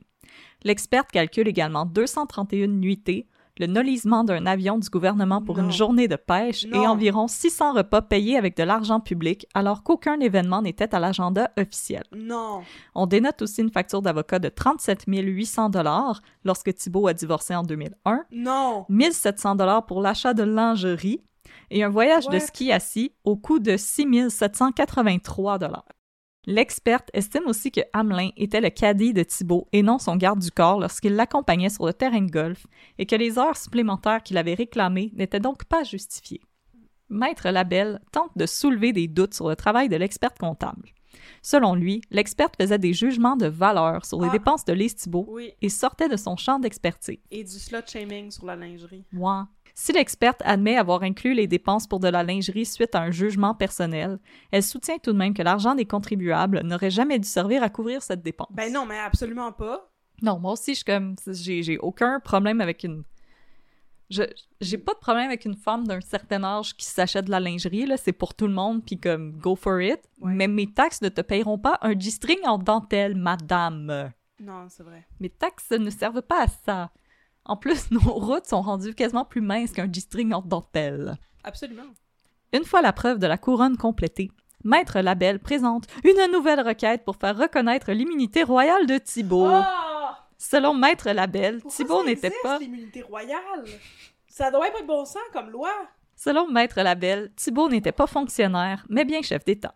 L'experte calcule également 231 nuitées, le nolisement d'un avion du gouvernement pour une journée de pêche et environ 600 repas payés avec de l'argent public alors qu'aucun événement n'était à l'agenda officiel. Non. On dénote aussi une facture d'avocat de 37 800 $ lorsque Thibault a divorcé en 2001. Non. 1700 $ pour l'achat de lingerie et un voyage de ski assis au coût de 6 783 $. L'experte estime aussi que Hamelin était le caddie de Thibault et non son garde du corps lorsqu'il l'accompagnait sur le terrain de golf et que les heures supplémentaires qu'il avait réclamées n'étaient donc pas justifiées. Maître Labelle tente de soulever des doutes sur le travail de l'experte comptable. Selon lui, l'experte faisait des jugements de valeur sur les dépenses de Lise Thibault et sortait de son champ d'expertise. Et du slut-shaming sur la lingerie. Ouais. Si l'experte admet avoir inclus les dépenses pour de la lingerie suite à un jugement personnel, elle soutient tout de même que l'argent des contribuables n'aurait jamais dû servir à couvrir cette dépense. Ben non, mais absolument pas. Non, moi aussi, j'ai aucun problème avec une... J'ai pas de problème avec une femme d'un certain âge qui s'achète de la lingerie, là, c'est pour tout le monde, puis comme, go for it. Ouais. Mais mes taxes ne te payeront pas un G-string en dentelle, madame. Non, c'est vrai. Mes taxes ne servent pas à ça. En plus, nos routes sont rendues quasiment plus minces qu'un G-string en dentelle. Absolument. Une fois la preuve de la couronne complétée, Maître Labelle présente une nouvelle requête pour faire reconnaître l'immunité royale de Thibault. Oh! Selon Maître Labelle, Thibault n'était pas... l'immunité royale? Ça doit être bon sens comme loi. Selon Maître Labelle, Thibault n'était pas fonctionnaire, mais bien chef d'État.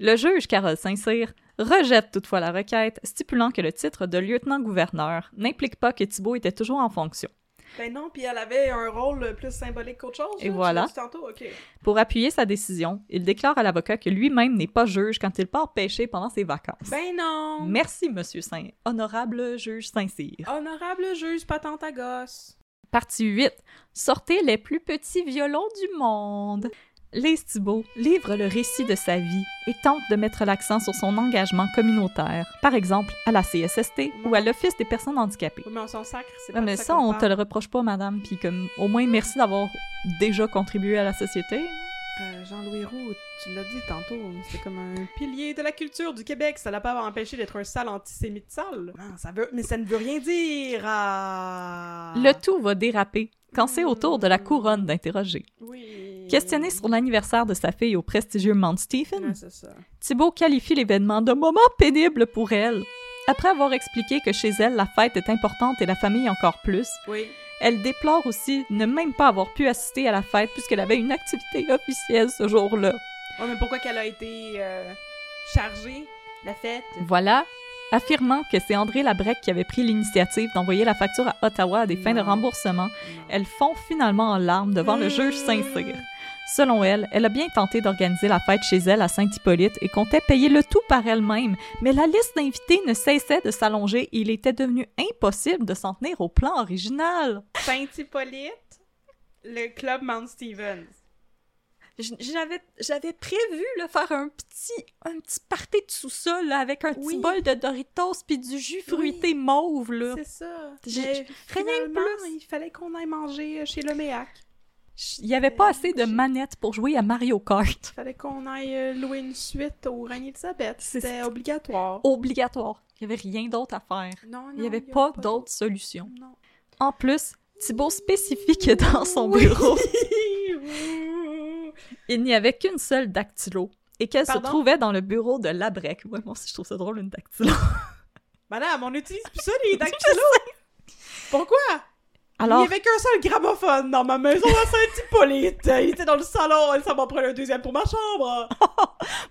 Le juge Carole Saint-Cyr rejette toutefois la requête, stipulant que le titre de lieutenant-gouverneur n'implique pas que Thibault était toujours en fonction. Ben non, puis elle avait un rôle plus symbolique qu'autre chose. Et là, voilà. Pour appuyer sa décision, il déclare à l'avocat que lui-même n'est pas juge quand il part pêcher pendant ses vacances. Ben non! Merci, monsieur Honorable juge Saint-Cyr. Honorable juge patente à gosse. Partie 8. Sortez les plus petits violons du monde. Lise Thibault livre le récit de sa vie et tente de mettre l'accent sur son engagement communautaire, par exemple à la CSST ou à l'Office des personnes handicapées. Oui, mais on s'en sacre, c'est pas mais ça on te le reproche pas, madame, puis comme au moins merci d'avoir déjà contribué à la société. Jean-Louis Roux, tu l'as dit tantôt, c'est comme un pilier de la culture du Québec, ça l'a pas empêché d'être un sale antisémite sale. Non, mais ça ne veut rien dire. Ah... Le tout va déraper quand c'est au tour de la couronne d'interroger. Oui. Questionné sur l'anniversaire de sa fille au prestigieux Mount Stephen, Thibault qualifie l'événement de moment pénible pour elle. Après avoir expliqué que chez elle, la fête est importante et la famille encore plus, elle déplore aussi ne même pas avoir pu assister à la fête puisqu'elle avait une activité officielle ce jour-là. Oh, mais pourquoi qu'elle a été chargée, la fête? Voilà, affirmant que c'est André Labrecque qui avait pris l'initiative d'envoyer la facture à Ottawa à des fins de remboursement, elle fond finalement en larmes devant le juge Saint-Cyr. Selon elle, elle a bien tenté d'organiser la fête chez elle à Saint-Hippolyte et comptait payer le tout par elle-même, mais la liste d'invités ne cessait de s'allonger et il était devenu impossible de s'en tenir au plan original. Saint-Hippolyte, le club Mount Stevens. J'avais prévu là, faire un petit party de sous-sol avec un petit bol de Doritos puis du jus fruité mauve. Là. C'est ça. Rien de plus. Il fallait qu'on aille manger chez le Méac. Il n'y avait pas assez de manettes pour jouer à Mario Kart. Il fallait qu'on aille louer une suite au Reine Elisabeth. C'était obligatoire. Obligatoire. Il n'y avait rien d'autre à faire. Non, il n'y avait pas d'autre solution. Non. En plus, Thibault spécifie que dans son bureau, il n'y avait qu'une seule dactylo et qu'elle se trouvait dans le bureau de Labrec. Ouais, moi aussi, je trouve ça drôle, une dactylo. Madame, on n'utilise plus ça, les dactylos! Pourquoi? Alors... Il n'y avait qu'un seul gramophone dans ma maison à Saint-Hippolyte. Il était dans le salon et ça m'en prenait un deuxième pour ma chambre.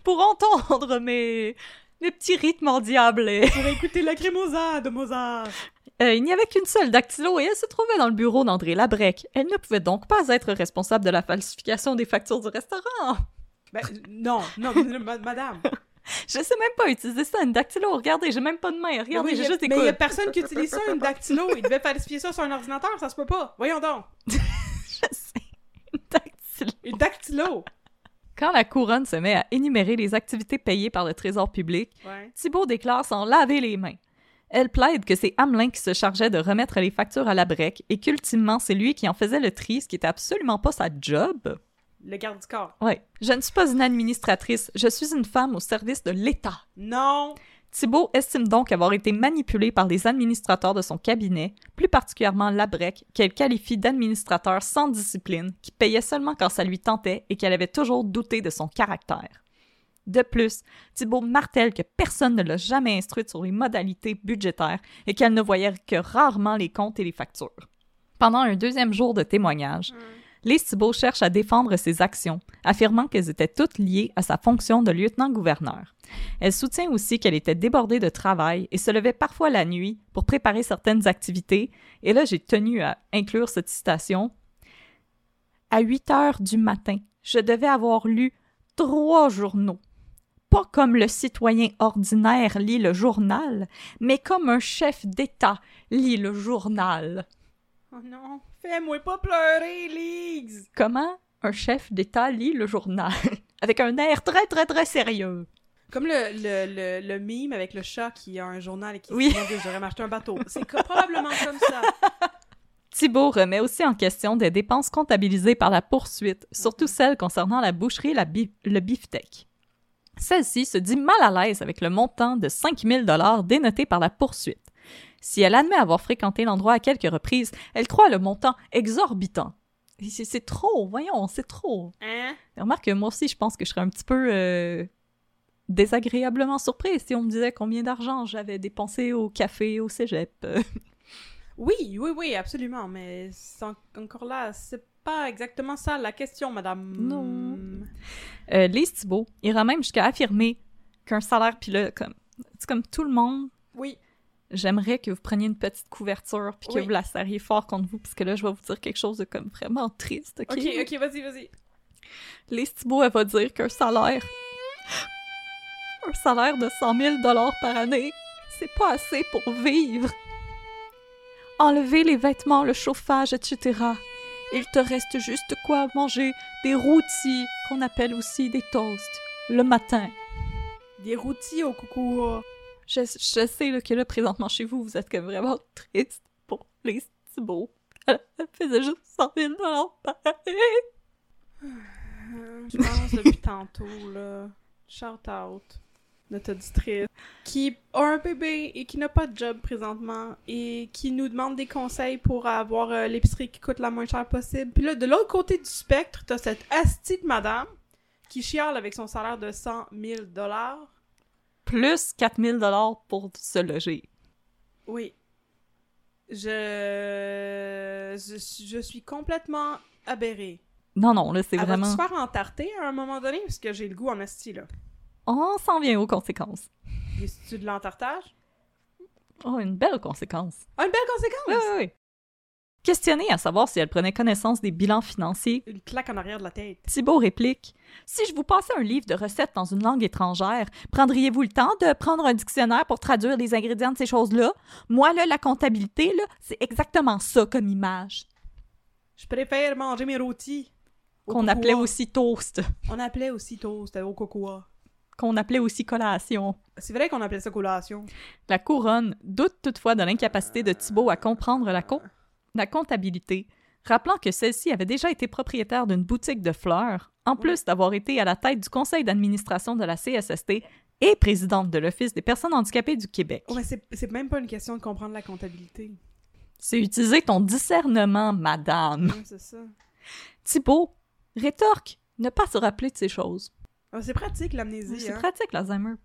Pour entendre mes petits rythmes endiablés. Pour écouter la Crémosa de Mozart. Il n'y avait qu'une seule dactylo et elle se trouvait dans le bureau d'André Labrec. Elle ne pouvait donc pas être responsable de la falsification des factures du restaurant. Ben, non, madame. Je sais même pas utiliser ça, une dactylo. Regardez, j'ai même pas de main. Regardez, j'ai juste des coudes. Mais il y a personne qui utilise ça, une dactylo. Il devait falsifier ça sur un ordinateur, ça se peut pas. Voyons donc. Je sais. Une dactylo. Quand la couronne se met à énumérer les activités payées par le Trésor public, Thibault déclare s'en laver les mains. Elle plaide que c'est Hamelin qui se chargeait de remettre les factures à la Brec et qu'ultimement, c'est lui qui en faisait le tri, ce qui était absolument pas sa job. Le garde du corps. Oui. Je ne suis pas une administratrice, je suis une femme au service de l'État. Non! Thibault estime donc avoir été manipulée par les administrateurs de son cabinet, plus particulièrement Labrec, qu'elle qualifie d'administrateur sans discipline, qui payait seulement quand ça lui tentait et qu'elle avait toujours douté de son caractère. De plus, Thibault martèle que personne ne l'a jamais instruite sur les modalités budgétaires et qu'elle ne voyait que rarement les comptes et les factures. Pendant un deuxième jour de témoignage, Lise Thibault cherche à défendre ses actions, affirmant qu'elles étaient toutes liées à sa fonction de lieutenant-gouverneur. Elle soutient aussi qu'elle était débordée de travail et se levait parfois la nuit pour préparer certaines activités. Et là, j'ai tenu à inclure cette citation. « À 8 heures du matin, je devais avoir lu 3 journaux. Pas comme le citoyen ordinaire lit le journal, mais comme un chef d'État lit le journal. » Oh non, fais-moi pas pleurer, Lise! Comment un chef d'État lit le journal? Avec un air très, très, très sérieux. Comme le mime avec le chat qui a un journal et qui dit « J'aurais m'acheté un bateau ». C'est probablement comme ça. Thibault remet aussi en question des dépenses comptabilisées par la poursuite, surtout celles concernant la boucherie et le beefsteak. Celle-ci se dit mal à l'aise avec le montant de 5 000 $ dénoté par la poursuite. Si elle admet avoir fréquenté l'endroit à quelques reprises, elle croit le montant exorbitant. C'est trop, voyons, c'est trop. Hein? Remarque que moi aussi, je pense que je serais un petit peu désagréablement surprise si on me disait combien d'argent j'avais dépensé au café, au cégep. Oui, absolument, mais encore là, c'est pas exactement ça la question, madame. Non. Lise Thibault ira même jusqu'à affirmer qu'un salaire, puis là, comme tout le monde... Oui. J'aimerais que vous preniez une petite couverture puis que vous la serriez fort contre vous, parce que là, je vais vous dire quelque chose de comme vraiment triste, OK? OK, vas-y. Lise Thibault, elle va dire qu'un salaire... Un salaire de 100 000 $ par année, c'est pas assez pour vivre. Enlever les vêtements, le chauffage, etc. Il te reste juste quoi manger? Des rôtis, qu'on appelle aussi des toasts, le matin. Des rôtis au coucou. Je sais là, que là, présentement, chez vous, vous êtes comme vraiment triste pour Lise Thibault. Elle faisait juste 100 000 $ par année. Je pense depuis tantôt, là. Shout out. Notre auditrice. Qui a un bébé et qui n'a pas de job présentement et qui nous demande des conseils pour avoir l'épicerie qui coûte la moins chère possible. Puis là, de l'autre côté du spectre, t'as cette astie de madame qui chiale avec son salaire de 100 000 $. Plus 4 000 $ pour se loger. Oui. Je suis complètement aberrée. Non, là, c'est elle vraiment... Elle va se faire entarter à un moment donné, parce que j'ai le goût en esti, là. On s'en vient aux conséquences. Et c'est-tu de l'entartage? Oh, une belle conséquence. Ah, une belle conséquence? Oui. Questionnée à savoir si elle prenait connaissance des bilans financiers... Une claque en arrière de la tête. Thibault réplique « Si je vous passais un livre de recettes dans une langue étrangère, prendriez-vous le temps de prendre un dictionnaire pour traduire les ingrédients de ces choses-là? Moi, là, la comptabilité, là, c'est exactement ça comme image. » « Je préfère manger mes rôtis. » qu'on appelait aussi toast. On appelait aussi toast au cocoa. Qu'on appelait aussi collation. C'est vrai qu'on appelait ça collation. La couronne doute toutefois de l'incapacité de Thibault à comprendre la comptabilité, rappelant que celle-ci avait déjà été propriétaire d'une boutique de fleurs, en plus d'avoir été à la tête du conseil d'administration de la CSST et présidente de l'Office des personnes handicapées du Québec. Ouais, c'est même pas une question de comprendre la comptabilité. C'est utiliser ton discernement, madame. Ouais, c'est ça. Thibault rétorque ne pas se rappeler de ces choses. Oh, c'est pratique, l'amnésie. C'est pratique, l'Alzheimer.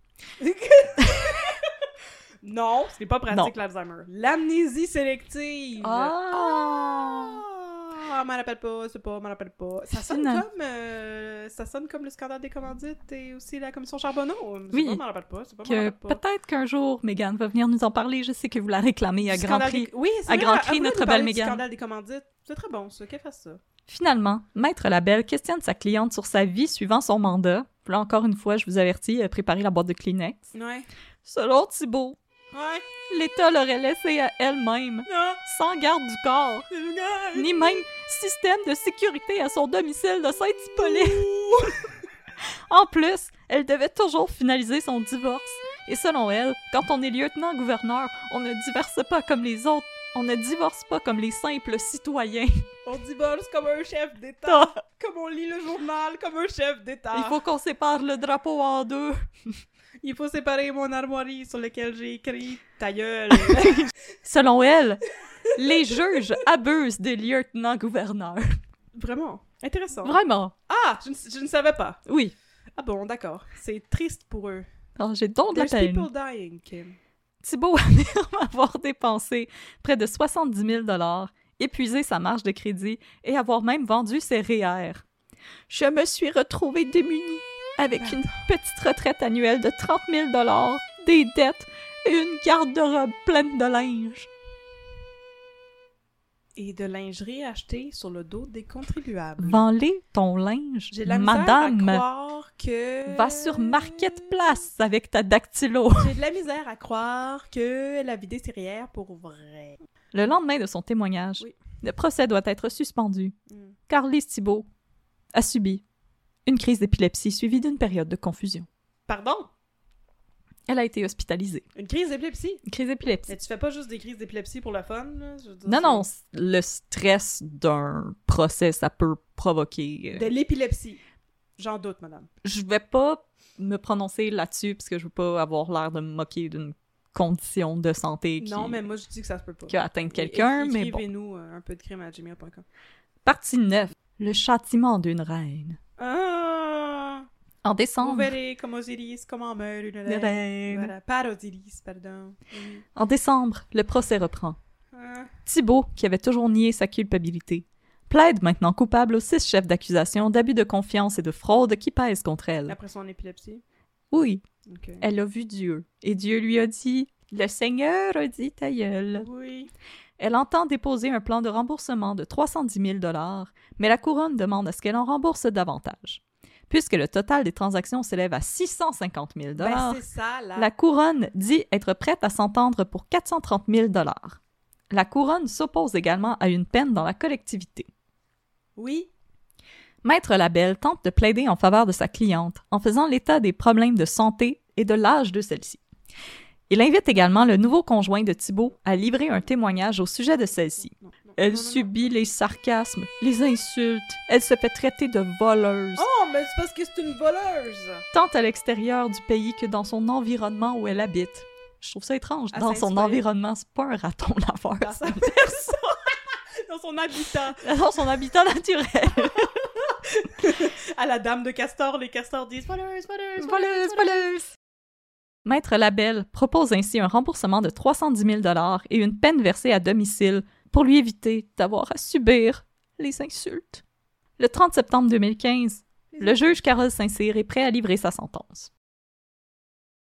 Non, ce n'est pas pratique, l'Alzheimer. L'amnésie sélective. Ah, m'en rappelle pas, c'est pas, m'en rappelle pas. Ça sonne comme le scandale des commandites et aussi la commission Charbonneau. Oui. M'en rappelle pas, c'est pas, m'en rappelle pas. Peut-être qu'un jour, Mégane va venir nous en parler. Je sais que vous la réclamez à grand prix. Oui, c'est à grand prix, notre belle Mégane. Le scandale des commandites, c'est très bon, ça. Qu'elle fasse ça. Finalement, Maître Labelle questionne sa cliente sur sa vie suivant son mandat. Là, encore une fois, je vous avertis, préparez la boîte de Kleenex. Ouais. Selon Thibault, l'État l'aurait laissée à elle-même, sans garde du corps, ni même système de sécurité à son domicile de Saint-Hippolyte. En plus, elle devait toujours finaliser son divorce. Et selon elle, quand on est lieutenant-gouverneur, on ne divorce pas comme les autres. On ne divorce pas comme les simples citoyens. On divorce comme un chef d'État, comme on lit le journal, comme un chef d'État. Il faut qu'on sépare le drapeau en deux. Il faut séparer mon armoirie sur laquelle j'ai écrit « Ta gueule ». Selon elle, les juges abusent des lieutenants-gouverneurs. Vraiment? Intéressant. Vraiment. Ah, je ne savais pas. Oui. Ah bon, d'accord. C'est triste pour eux. Alors, j'ai donc de la peine. There's people dying, Kim. Thibault affirme avoir dépensé près de 70 000 $, épuisé sa marge de crédit et avoir même vendu ses REER. « Je me suis retrouvée démunie, avec une petite retraite annuelle de 30 000 $, des dettes et une garde-robe pleine de linge. » Et de lingerie achetée sur le dos des contribuables. Vends-les ton linge, j'ai la misère madame. À croire que... Va sur Market Place avec ta dactylo. J'ai de la misère à croire qu'elle a vidé ses REER pour vrai. Le lendemain de son témoignage, le procès doit être suspendu, car Lise Thibault a subi une crise d'épilepsie suivie d'une période de confusion. Pardon? Elle a été hospitalisée. Une crise d'épilepsie? Une crise d'épilepsie. Mais tu fais pas juste des crises d'épilepsie pour le fun, là? Je veux dire, non, le stress d'un procès, ça peut provoquer... De l'épilepsie. J'en doute, madame. Je vais pas me prononcer là-dessus, parce que je veux pas avoir l'air de me moquer d'une condition de santé qui... Non, mais moi, je dis que ça se peut pas. ...qui a atteint quelqu'un, mais bon. Écrivez-nous un peu de crime à gmail.com. Partie 9. Le châtiment d'une reine. En décembre... Vous verrez comme Osiris, comment meurt une reine. Voilà, par Osiris, pardon. Oui. En décembre, le procès reprend. Thibault, qui avait toujours nié sa culpabilité, plaide maintenant coupable aux 6 chefs d'accusation d'abus de confiance et de fraude qui pèsent contre elle. Après son épilepsie? Oui. Okay. Elle a vu Dieu. Et Dieu lui a dit « Le Seigneur a dit ta gueule. » Oui. Elle entend déposer un plan de remboursement de 310 000 $, mais la couronne demande à ce qu'elle en rembourse davantage. Puisque le total des transactions s'élève à 650 000 $, la couronne dit être prête à s'entendre pour 430 000 $. La couronne s'oppose également à une peine dans la collectivité. Oui. Maître Labelle tente de plaider en faveur de sa cliente en faisant l'état des problèmes de santé et de l'âge de celle-ci. Il invite également le nouveau conjoint de Thibault à livrer un témoignage au sujet de celle-ci. Elle subit les sarcasmes, les insultes. Elle se fait traiter de voleuse. Oh, mais c'est parce que c'est une voleuse! Tant à l'extérieur du pays que dans son environnement où elle habite. Je trouve ça étrange. Dans son environnement, c'est pas un raton laveur. Dans sa personne! Dans son habitat! Dans son habitat naturel! À la dame de castor, les castors disent « Voleuse, voleuse, voleuse, voleuse! » Maître Labelle propose ainsi un remboursement de 310 000 $ et une peine versée à domicile pour lui éviter d'avoir à subir les insultes. Le 30 septembre 2015, le juge Carole Saint-Cyr est prêt à livrer sa sentence.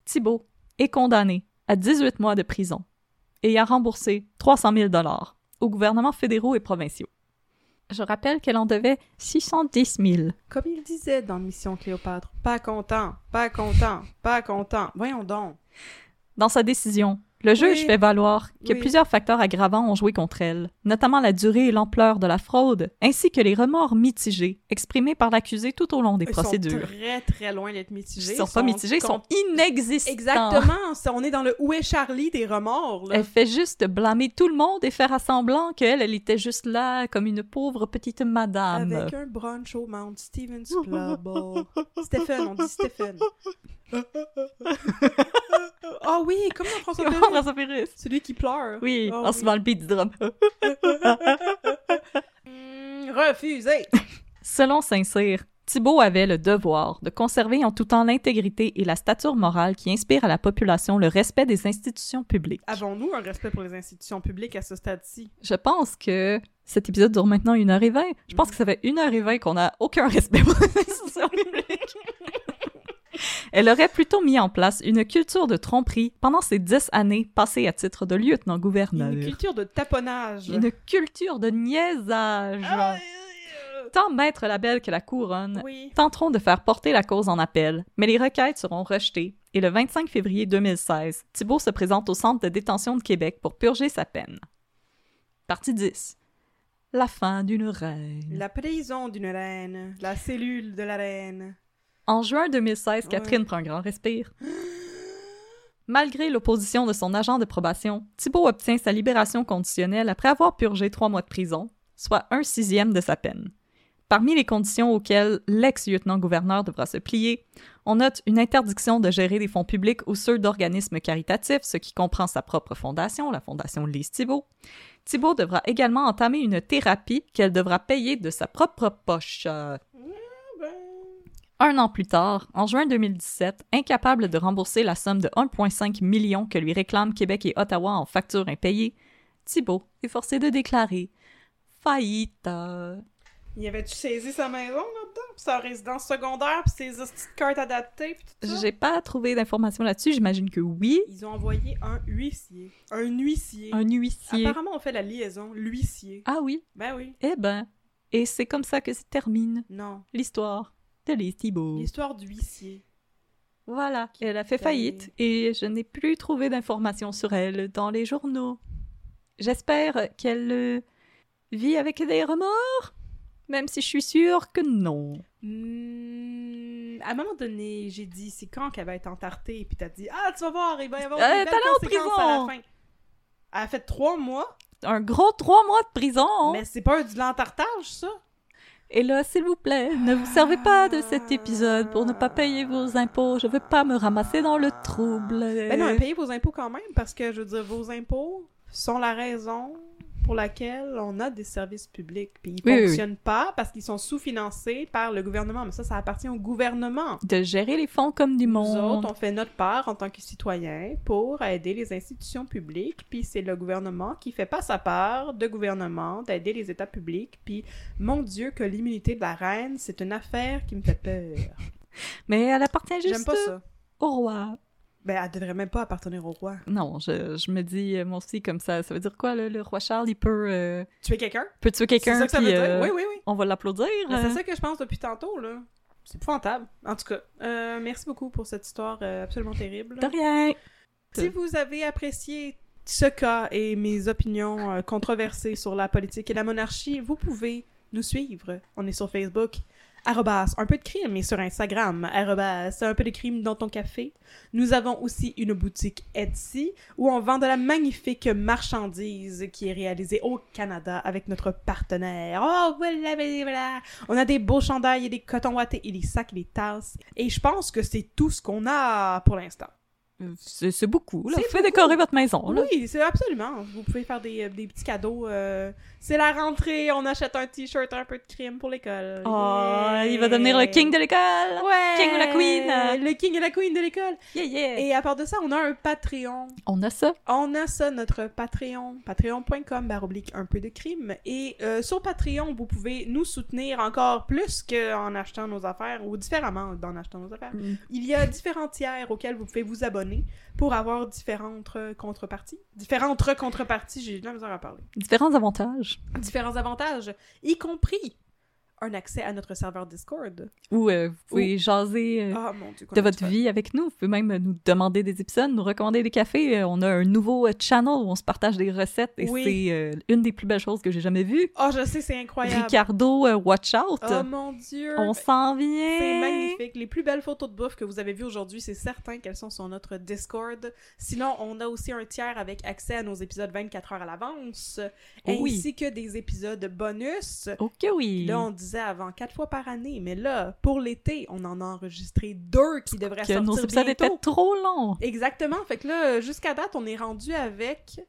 Thibault est condamné à 18 mois de prison et à rembourser 300 000 $ aux gouvernements fédéraux et provinciaux. Je rappelle qu'elle en devait 610 000. Comme il disait dans Mission Cléopâtre, pas content, pas content, pas content. Voyons donc. Dans sa décision, Le juge fait valoir que plusieurs facteurs aggravants ont joué contre elle, notamment la durée et l'ampleur de la fraude, ainsi que les remords mitigés exprimés par l'accusé tout au long des procédures. Ils sont très, très loin d'être mitigés. Ils sont pas mitigés, ils sont inexistants. Exactement, on est dans le « Où est Charlie » des remords, là. Elle fait juste blâmer tout le monde et faire à semblant qu'elle était juste là comme une pauvre petite madame. Avec un brunch au Mount Stephen's Club. Stephen, on dit Stephen. Ah oh oui, comme dans François Pérus. Celui qui pleure. Oui, oh, en se met le beat du drum. Refusé! Selon Saint-Cyr, Thibault avait le devoir de conserver en tout temps l'intégrité et la stature morale qui inspire à la population le respect des institutions publiques. Avons-nous un respect pour les institutions publiques à ce stade-ci? Je pense que cet épisode dure maintenant 1h20. Je pense que ça fait 1h20 qu'on n'a aucun respect pour les institutions publiques. Elle aurait plutôt mis en place une culture de tromperie pendant ses 10 années passées à titre de lieutenant-gouverneur. Une culture de taponnage. Une culture de niaisage. Ah, tant Maître Labelle que la Couronne tenteront de faire porter la cause en appel, mais les requêtes seront rejetées. Et le 25 février 2016, Thibault se présente au centre de détention de Québec pour purger sa peine. Partie 10. La fin d'une reine. La prison d'une reine. La cellule de la reine. En juin 2016, Catherine prend un grand respire. Malgré l'opposition de son agent de probation, Thibault obtient sa libération conditionnelle après avoir purgé 3 mois de prison, soit 1/6 de sa peine. Parmi les conditions auxquelles l'ex-lieutenant-gouverneur devra se plier, on note une interdiction de gérer des fonds publics ou ceux d'organismes caritatifs, ce qui comprend sa propre fondation, la fondation Lise Thibault. Thibault devra également entamer une thérapie qu'elle devra payer de sa propre poche. Un an plus tard, en juin 2017, incapable de rembourser la somme de 1,5 million que lui réclament Québec et Ottawa en factures impayées, Thibault est forcé de déclarer faillite. Il avait-tu saisi sa maison là-dedans, puis sa résidence secondaire, puis ses petites cartes adaptées, puis tout ça? J'ai pas trouvé d'informations là-dessus, j'imagine que oui. Ils ont envoyé un huissier. Un huissier. Apparemment, on fait la liaison, l'huissier. Ah oui? Ben oui. Eh ben, et c'est comme ça que se termine l'histoire de Lise Thibault. L'histoire d'huissier. Voilà, elle a fait faillite et je n'ai plus trouvé d'informations sur elle dans les journaux. J'espère qu'elle vit avec des remords, même si je suis sûre que non. À un moment donné, j'ai dit, c'est quand qu'elle va être entartée? Puis t'as dit, ah, tu vas voir, il va y avoir des belles conséquences à la fin. Elle a fait 3 mois. Un gros 3 mois de prison. Hein? Mais c'est pas du l'entartage, ça? Et là, s'il vous plaît, ne vous servez pas de cet épisode pour ne pas payer vos impôts. Je veux pas me ramasser dans le trouble. Ben non, payez vos impôts quand même, parce que, je veux dire, vos impôts sont la raison pour laquelle on a des services publics. Puis ils fonctionnent pas parce qu'ils sont sous-financés par le gouvernement. Mais ça appartient au gouvernement. De gérer les fonds comme du monde. Nous autres, on fait notre part en tant que citoyens pour aider les institutions publiques. Puis c'est le gouvernement qui fait pas sa part de gouvernement, d'aider les États publics. Puis mon Dieu, que l'immunité de la reine, c'est une affaire qui me fait peur. Mais elle appartient juste au roi. Ben, elle devrait même pas appartenir au roi. Non, je me dis, moi aussi, comme ça, ça veut dire quoi, là, le roi Charles, il peut... tuer quelqu'un? Peut tuer quelqu'un, c'est ça que ça veut dire? Oui. On va l'applaudir. Ben, c'est ça que je pense depuis tantôt, là. C'est épouvantable. En tout cas, merci beaucoup pour cette histoire absolument terrible. De rien! Si vous avez apprécié ce cas et mes opinions controversées sur la politique et la monarchie, vous pouvez nous suivre. On est sur Facebook. @unpedecrime et sur Instagram @unpedecrime dans ton café. Nous avons aussi une boutique Etsy où on vend de la magnifique marchandise qui est réalisée au Canada avec notre partenaire. Oh voilà, voilà. On a des beaux chandails et des cotons ouatés et des sacs et des tasses. Et je pense que c'est tout ce qu'on a pour l'instant. C'est beaucoup, là. Vous pouvez décorer votre maison, là. Oui, c'est absolument. Vous pouvez faire des petits cadeaux. C'est la rentrée, on achète un t-shirt un peu de crime pour l'école. Oh, il va devenir le king de l'école. Ouais. King ou la queen. Le king et la queen de l'école. Yeah, yeah. Et à part de ça, on a un Patreon. On a ça, notre Patreon. Patreon.com/unpedecrime. Et sur Patreon, vous pouvez nous soutenir encore plus qu'en achetant nos affaires, ou différemment d'en achetant nos affaires. Mm. Il y a différents tiers auxquels vous pouvez vous abonner pour avoir différentes contreparties, j'ai de la misère à parler. Différents avantages. Y compris un accès à notre serveur Discord. Où vous pouvez jaser de votre vie avec nous. Vous pouvez même nous demander des épisodes, nous recommander des cafés. On a un nouveau channel où on se partage des recettes et c'est une des plus belles choses que j'ai jamais vues. Oh, je sais, c'est incroyable. Ricardo, watch out! Oh mon Dieu! On s'en vient! C'est magnifique. Les plus belles photos de bouffe que vous avez vues aujourd'hui, c'est certain qu'elles sont sur notre Discord. Sinon, on a aussi un tiers avec accès à nos épisodes 24 heures à l'avance, ainsi que des épisodes bonus. OK, oui! Là, on disait avant 4 fois par année, mais là, pour l'été, on en a enregistré 2 qui devraient sortir bientôt. Nos épisodes étaient trop longs! Exactement! Fait que là, jusqu'à date, on est rendu avec...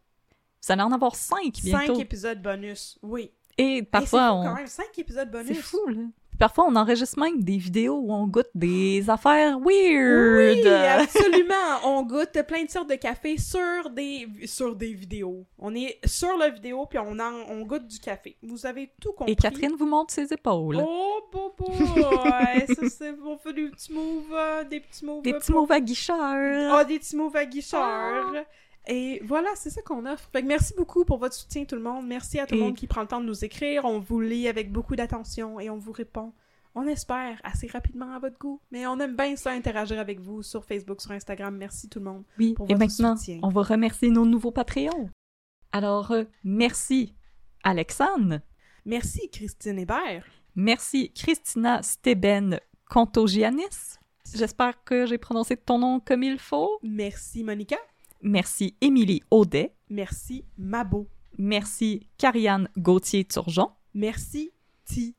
Ça allait en avoir 5 bientôt. 5 épisodes bonus, oui. Et parfois, c'est fou, quand même, 5 épisodes bonus. C'est fou, là. Parfois, on enregistre même des vidéos où on goûte des affaires weird. Oui, absolument. On goûte plein de sortes de café sur des vidéos. On est sur la vidéo, puis on goûte du café. Vous avez tout compris. Et Catherine vous montre ses épaules. Oh, bobo! Ouais, on fait des petits moves. Des petits moves à guicheur. Ah, des petits moves à guicheur. Et voilà, c'est ça qu'on offre. Fait que merci beaucoup pour votre soutien, tout le monde. Merci à tout le monde qui prend le temps de nous écrire. On vous lit avec beaucoup d'attention et on vous répond, on espère, assez rapidement à votre goût. Mais on aime bien ça, interagir avec vous sur Facebook, sur Instagram. Merci tout le monde pour votre soutien. Et maintenant, on va remercier nos nouveaux Patreons. Alors, merci Alexandre. Merci Christine Hébert. Merci Christina Steben Contogianis. J'espère que j'ai prononcé ton nom comme il faut. Merci Monica. Merci Émilie Audet. Merci Mabo. Merci Carianne Gauthier-Turgeon. Merci Ti.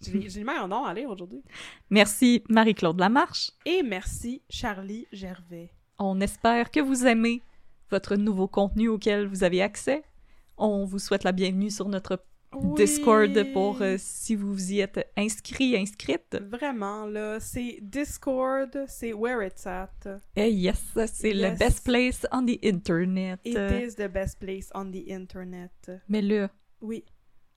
J'ai le meilleur nom à lire aujourd'hui. Merci Marie-Claude Lamarche. Et merci Charlie Gervais. On espère que vous aimez votre nouveau contenu auquel vous avez accès. On vous souhaite la bienvenue sur notre Discord pour si vous y êtes inscrite. Vraiment, là, c'est Discord, c'est where it's at. Eh yes, c'est le best place on the internet. It is the best place on the internet. Mais là,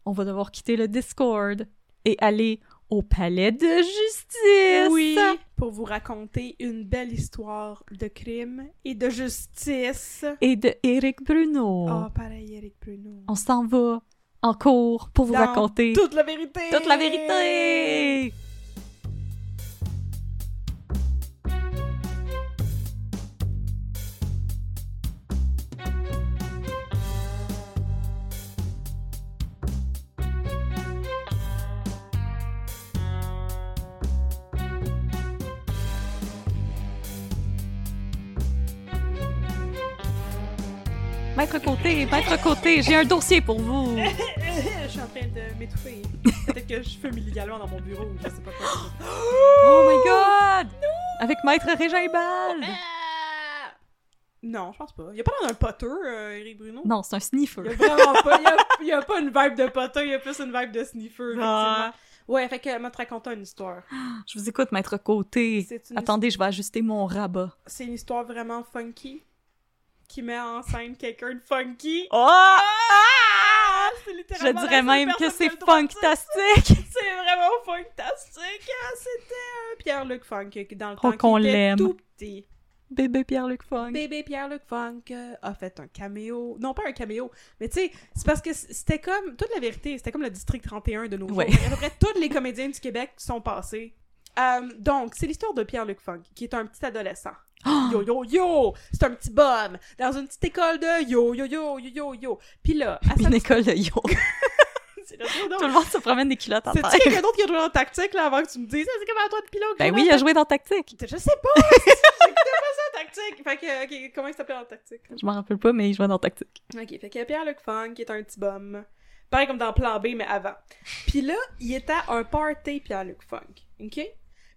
on va devoir quitter le Discord et aller au palais de justice. Oui, pour vous raconter une belle histoire de crime et de justice. Et de Éric Bruneau. Ah, pareil, Éric Bruneau. On s'en va. En cours pour vous raconter toute la vérité. Maître Côté, j'ai un dossier pour vous. Je suis en train de m'étouffer. Peut-être que je fume illégalement dans mon bureau ou je sais pas quoi. Oh my god! No! Avec Maître Régimbal! Non, je pense pas. Il y a pas dans un potter, Éric Bruneau? Non, c'est un sniffer. Il y a vraiment pas. Il y a pas une vibe de potter, il y a plus une vibe de sniffer. Ah. Ouais, fait qu'elle m'a raconté une histoire. Je vous écoute, Maître Côté. Attendez, je vais ajuster mon rabat. C'est une histoire vraiment funky. Qui met en scène quelqu'un de funky. Oh! Ah! C'est littéralement... Je dirais même que c'est funktastique! C'est vraiment funktastique! C'était Pierre-Luc Funk dans le temps qu'on était tout petit. Bébé Pierre-Luc Funk a fait un caméo. Non, pas un caméo, mais tu sais, c'est parce que c'était comme... Toute la vérité, c'était comme le District 31 de nos jours. À peu près tous les comédiens du Québec sont passés. Donc, c'est l'histoire de Pierre-Luc Funk, qui est un petit adolescent. Oh! Yo! C'est un petit bum! Dans une petite école de yo! Puis là... école de yo! C'est tout le monde se promène des culottes en terre. C'est-tu quelqu'un d'autre qui a joué dans Tactique, là, avant que tu me dises « C'est comme à toi de pilote! » Ben oui, il a joué dans Tactique! Je sais pas! C'est pas ça, Tactique! Fait que, okay, comment il s'appelait dans Tactique? Je m'en rappelle pas, mais il jouait dans Tactique. Ok, fait que Pierre-Luc Funk, qui est un petit bum. Pareil comme dans Plan B, mais avant. Puis là, il était à un party, Pierre-Luc Funk. Ok?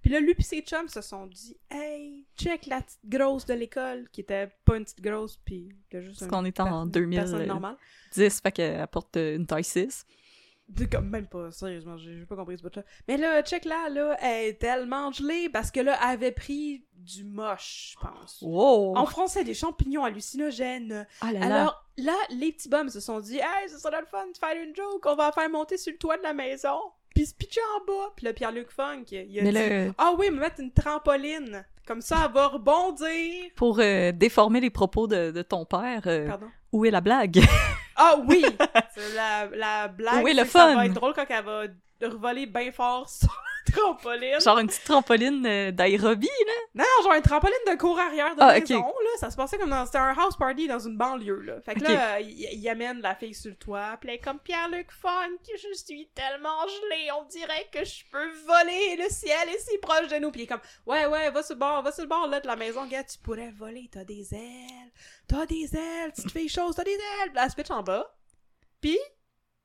Puis là, lui pis ses chums se sont dit « Hey, check la petite grosse de l'école », qui était pas une petite grosse, pis juste parce qu'on était en 2010, fait qu'elle porte une taille 6. Comme même pas, sérieusement, j'ai pas compris ce bout-là. Mais là, check là, elle est tellement gelée, parce que là, elle avait pris du moche, je pense. Wow! En français, des champignons hallucinogènes. Ah là là. Alors là, les petits bums se sont dit « Hey, ce serait le fun de faire une joke, on va la faire monter sur le toit de la maison ». Pis se pitcher en bas. Pis là, Pierre-Luc Funk, il a dit « Ah oui, me mettre une trampoline. Comme ça, elle va rebondir. » Pour déformer les propos de ton père. Pardon? Où est la blague? Ah oui! C'est la blague. Où est le fun? Ça va être drôle quand elle va de revoler bien fort sur la trampoline. Genre une petite trampoline d'aérobie, là? Non, genre une trampoline de cour arrière de maison, okay. Là. Ça se passait comme dans... C'était un house party dans une banlieue, là. Fait que là, il amène la fille sur le toit, pis elle est comme Pierre-Luc Funk, je suis tellement gelée, on dirait que je peux voler, le ciel est si proche de nous. Pis il est comme, ouais, va sur le bord, là, de la maison, gars, tu pourrais voler, t'as des ailes, petite fille chose, t'as des ailes. Pis là, elle se pitche en bas, pis...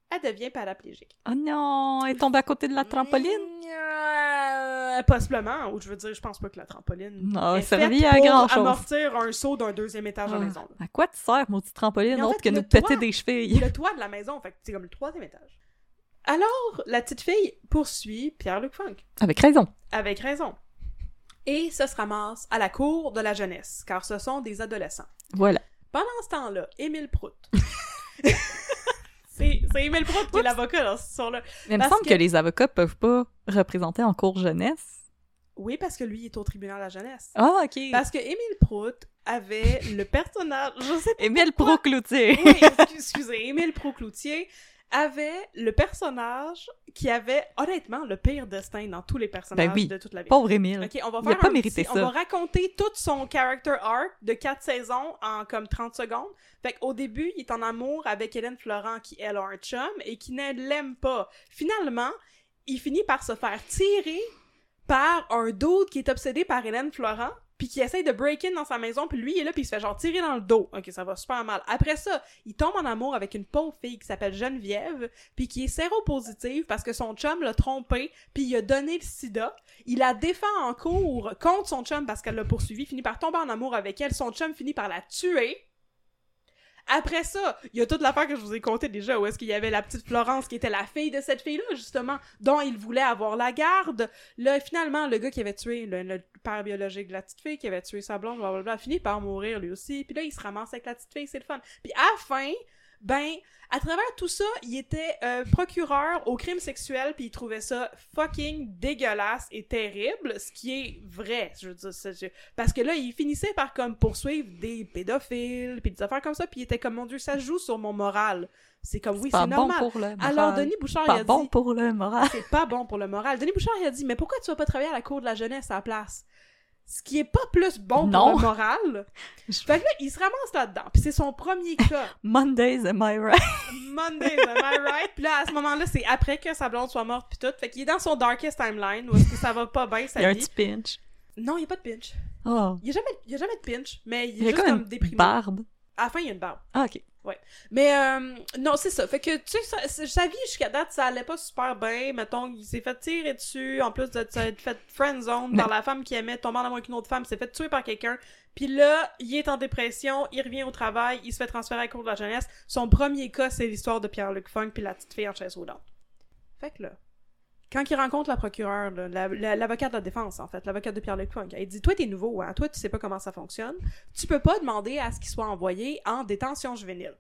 elle devient paraplégique. Oh non! Elle tombe à côté de la trampoline? Possiblement. Ou je veux dire, je pense pas que la trampoline... Non, ça revient à grand-chose. Pour amortir un saut d'un deuxième étage à la maison. Là. À quoi te sert, mon petit trampoline, autre que nous péter des chevilles? Le toit de la maison, fait que c'est comme le troisième étage. Alors, la petite fille poursuit Pierre-Luc Funk. Avec raison. Et ça se ramasse à la cour de la jeunesse, car ce sont des adolescents. Voilà. Pendant ce temps-là, Émile Prout... C'est Émile Prout qui est l'avocat dans cette histoire-là. Mais il me semble que les avocats peuvent pas représenter en cour jeunesse. Oui, parce que lui, il est au tribunal de la jeunesse. Ah, OK. Parce que Émile Prout avait le personnage... Je sais pas. Émile Prout-Cloutier. Oui, excusez. Émile Prout-Cloutier avait le personnage qui avait, honnêtement, le pire destin dans tous les personnages de toute la vie. Pauvre Émile. OK, on va faire ça. On va raconter tout son character arc de 4 saisons en comme 30 secondes. Fait qu'au début, il est en amour avec Hélène Florent, qui, elle, a un chum, et qui ne l'aime pas. Finalement, il finit par se faire tirer par un dude qui est obsédé par Hélène Florent, puis qui essaye de break-in dans sa maison, puis lui, il est là, puis il se fait genre tirer dans le dos. OK, ça va super mal. Après ça, il tombe en amour avec une pauvre fille qui s'appelle Geneviève, puis qui est séropositive parce que son chum l'a trompée, puis il a donné le sida. Il la défend en cours contre son chum parce qu'elle l'a poursuivi, finit par tomber en amour avec elle. Son chum finit par la tuer. Après ça, il y a toute l'affaire que je vous ai contée déjà, où est-ce qu'il y avait la petite Florence qui était la fille de cette fille-là, justement, dont il voulait avoir la garde. Là, finalement, le gars qui avait tué, le père biologique de la petite fille, qui avait tué sa blonde, blablabla, a fini par mourir lui aussi. Puis là, il se ramasse avec la petite fille, c'est le fun. Puis à la fin, à travers tout ça, il était procureur au crime sexuel, puis il trouvait ça fucking dégueulasse et terrible, ce qui est vrai, je veux dire, parce que là, il finissait par comme poursuivre des pédophiles, puis des affaires comme ça, puis il était comme, mon Dieu, ça joue sur mon moral. C'est comme, oui, c'est normal. Bon pour le moral. Alors, Denis Bouchard, il a dit... C'est pas bon pour le moral. C'est pas bon pour le moral. Denis Bouchard, il a dit, mais pourquoi tu vas pas travailler à la cour de la jeunesse à la place? Ce qui est pas plus bon pour le moral. Fait que là, il se ramasse là-dedans. Puis c'est son premier cas. Mondays, am I right? Mondays, am I right? Puis là, à ce moment-là, c'est après que sa blonde soit morte puis tout. Fait qu'il est dans son darkest timeline où est-ce que ça va pas bien, sa vie. Il y a un petit pinch. Non, il n'y a pas de pinch. Oh. Il y a jamais de pinch, mais il est juste comme déprimé. Il y a une barbe. À la fin, il y a une barbe. Ah, OK. Ouais. Mais non, c'est ça. Fait que, tu sais, sa vie jusqu'à date, ça allait pas super bien. Mettons, il s'est fait tirer dessus. En plus de s'être fait friendzone par la femme qu'il aimait, tombant en amour avec une autre femme, s'est fait tuer par quelqu'un. Puis là, il est en dépression, il revient au travail, il se fait transférer à la cour de la jeunesse. Son premier cas, c'est l'histoire de Pierre-Luc Funk puis la petite fille en chaise roulante. Fait que là, quand il rencontre la procureure, l'avocate de la défense, en fait, l'avocate de Pierre-Luc Funk, elle dit « Toi, t'es nouveau, hein? Toi, tu sais pas comment ça fonctionne. Tu peux pas demander à ce qu'il soit envoyé en détention juvénile.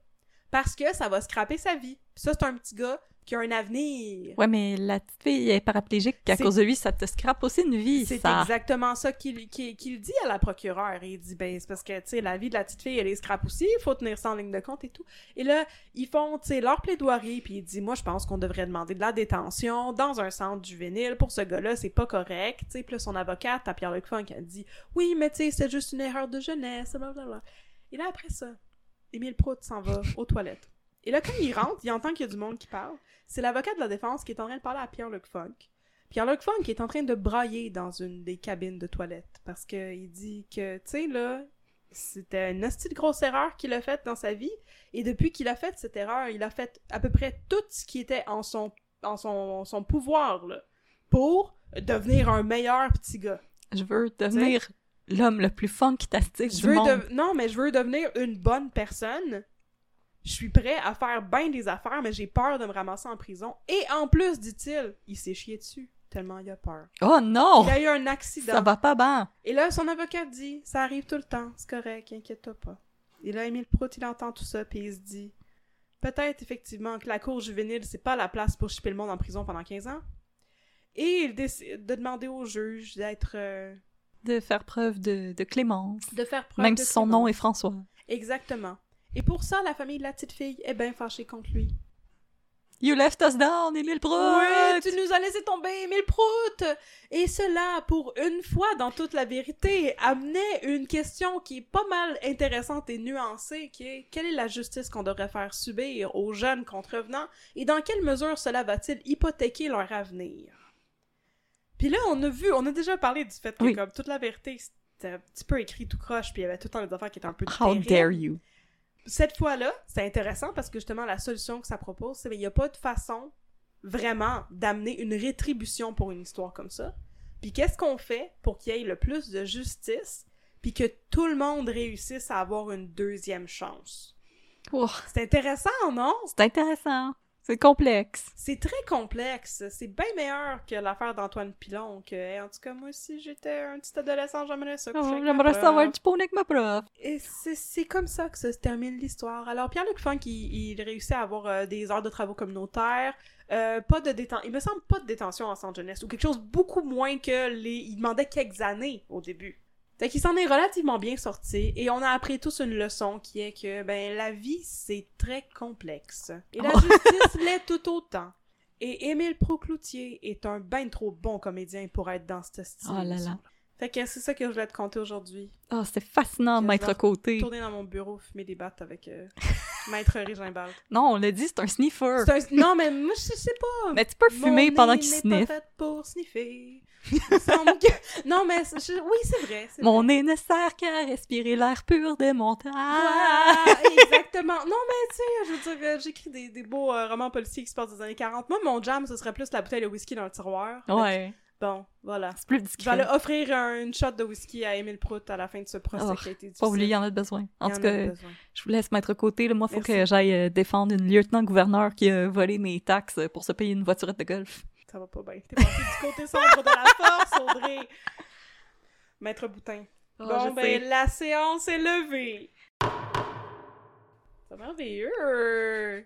Parce que ça va scraper sa vie. Puis ça, c'est un petit gars qui a un avenir. » Ouais, mais la petite fille est paraplégique, à cause de lui, ça te scrape aussi une vie. C'est ça. Exactement ça qu'il dit à la procureure. Il dit « Ben, c'est parce que, tu sais, la vie de la petite fille, elle est scrape aussi. Il faut tenir ça en ligne de compte et tout. » Et là, ils font, tu sais, leur plaidoirie, puis il dit « Moi, je pense qu'on devrait demander de la détention dans un centre juvénile. Pour ce gars-là, c'est pas correct. » Tu sais, puis là, son avocate, à Pierre-Luc Funk, elle dit « Oui, mais tu sais, c'est juste une erreur de jeunesse, blablabla. » Et là, après ça, Émile Prout s'en va aux toilettes. Et là, quand il rentre, il entend qu'il y a du monde qui parle. C'est l'avocat de la défense qui est en train de parler à Pierre-Luc Funk. Pierre-Luc Funk est en train de brailler dans une des cabines de toilettes parce qu'il dit que, tu sais, là, c'était une hostie de grosse erreur qu'il a faite dans sa vie. Et depuis qu'il a fait cette erreur, il a fait à peu près tout ce qui était en son pouvoir, là, pour devenir un meilleur petit gars. Je veux devenir... T'sais? L'homme le plus funktastique du monde. Non, mais je veux devenir une bonne personne. Je suis prêt à faire bien des affaires, mais j'ai peur de me ramasser en prison. Et en plus, dit-il, il s'est chié dessus, tellement il a peur. Oh non! Il a eu un accident. Ça va pas bien. Et là, son avocat dit, ça arrive tout le temps, c'est correct, inquiète-toi pas. Et là, Émile Prout, il entend tout ça, puis il se dit, peut-être effectivement que la cour juvénile, c'est pas la place pour chipper le monde en prison pendant 15 ans. Et il décide de demander au juge d'être... de faire preuve de clémence. De faire preuve même de si son clémence. Nom est François. Exactement. Et pour ça, la famille de la petite fille est bien fâchée contre lui. You left us down, Émile Prout! Oui, tu nous as laissé tomber, Émile Prout! Et cela, pour une fois dans toute la vérité, amenait une question qui est pas mal intéressante et nuancée, qui est « Quelle est la justice qu'on devrait faire subir aux jeunes contrevenants et dans quelle mesure cela va-t-il hypothéquer leur avenir? » Puis là, on a déjà parlé du fait que oui. Comme toute la vérité, c'était un petit peu écrit tout croche, puis il y avait tout le temps des affaires qui étaient un peu terribles. How dare you! Cette fois-là, c'est intéressant parce que justement, la solution que ça propose, c'est qu'il n'y a pas de façon vraiment d'amener une rétribution pour une histoire comme ça. Puis qu'est-ce qu'on fait pour qu'il y ait le plus de justice puis que tout le monde réussisse à avoir une deuxième chance? Oh. C'est intéressant, non? C'est intéressant. C'est complexe. C'est très complexe. C'est bien meilleur que l'affaire d'Antoine Pilon. Que, hey, en tout cas, moi, si j'étais un petit adolescent, j'aimerais ça. J'aimerais savoir du poney avec ma prof. Et c'est comme ça que ça se termine l'histoire. Alors, Pierre-Luc Funk, il réussit à avoir des heures de travaux communautaires. Il me semble pas de détention en centre jeunesse. Ou quelque chose beaucoup moins que il demandait quelques années au début. Fait qu'il s'en est relativement bien sorti, et on a appris tous une leçon qui est que, la vie, c'est très complexe. Et la justice l'est tout autant. Et Émile Proulx-Cloutier est un ben trop bon comédien pour être dans ce style. Oh là là. Fait que c'est ça que je voulais te conter aujourd'hui. Oh, c'était fascinant, Maître Côté. Tourner dans mon bureau, fumer des battes avec Maître Régimbald. Non, on l'a dit, c'est un sniffer. Non, mais moi, je sais pas. Mais tu peux fumer pendant qu'il sniffe. Mon nez n'est pas fait pour sniffer. Non, mais oui, c'est vrai. Mon nez ne sert qu'à respirer l'air pur des montagnes. Ouais, exactement. Non, mais tu sais, je veux dire, j'écris des beaux romans policiers qui se passent des années 40. Moi, mon jam, ce serait plus la bouteille de whisky dans le tiroir. Ouais. Bon, voilà. C'est plus discret. J'allais offrir une shot de whisky à Émile Prout à la fin de ce procès qui a été difficile. Pas oublié, il y en a besoin. En tout cas, je vous laisse mettre à côté. Là, moi, il faut que j'aille défendre une lieutenant-gouverneur qui a volé mes taxes pour se payer une voiturette de golf. Ça va pas bien. T'es passé du côté sombre de la force, Audrey. Maître Boutin. Oh, la séance est levée. C'est merveilleux.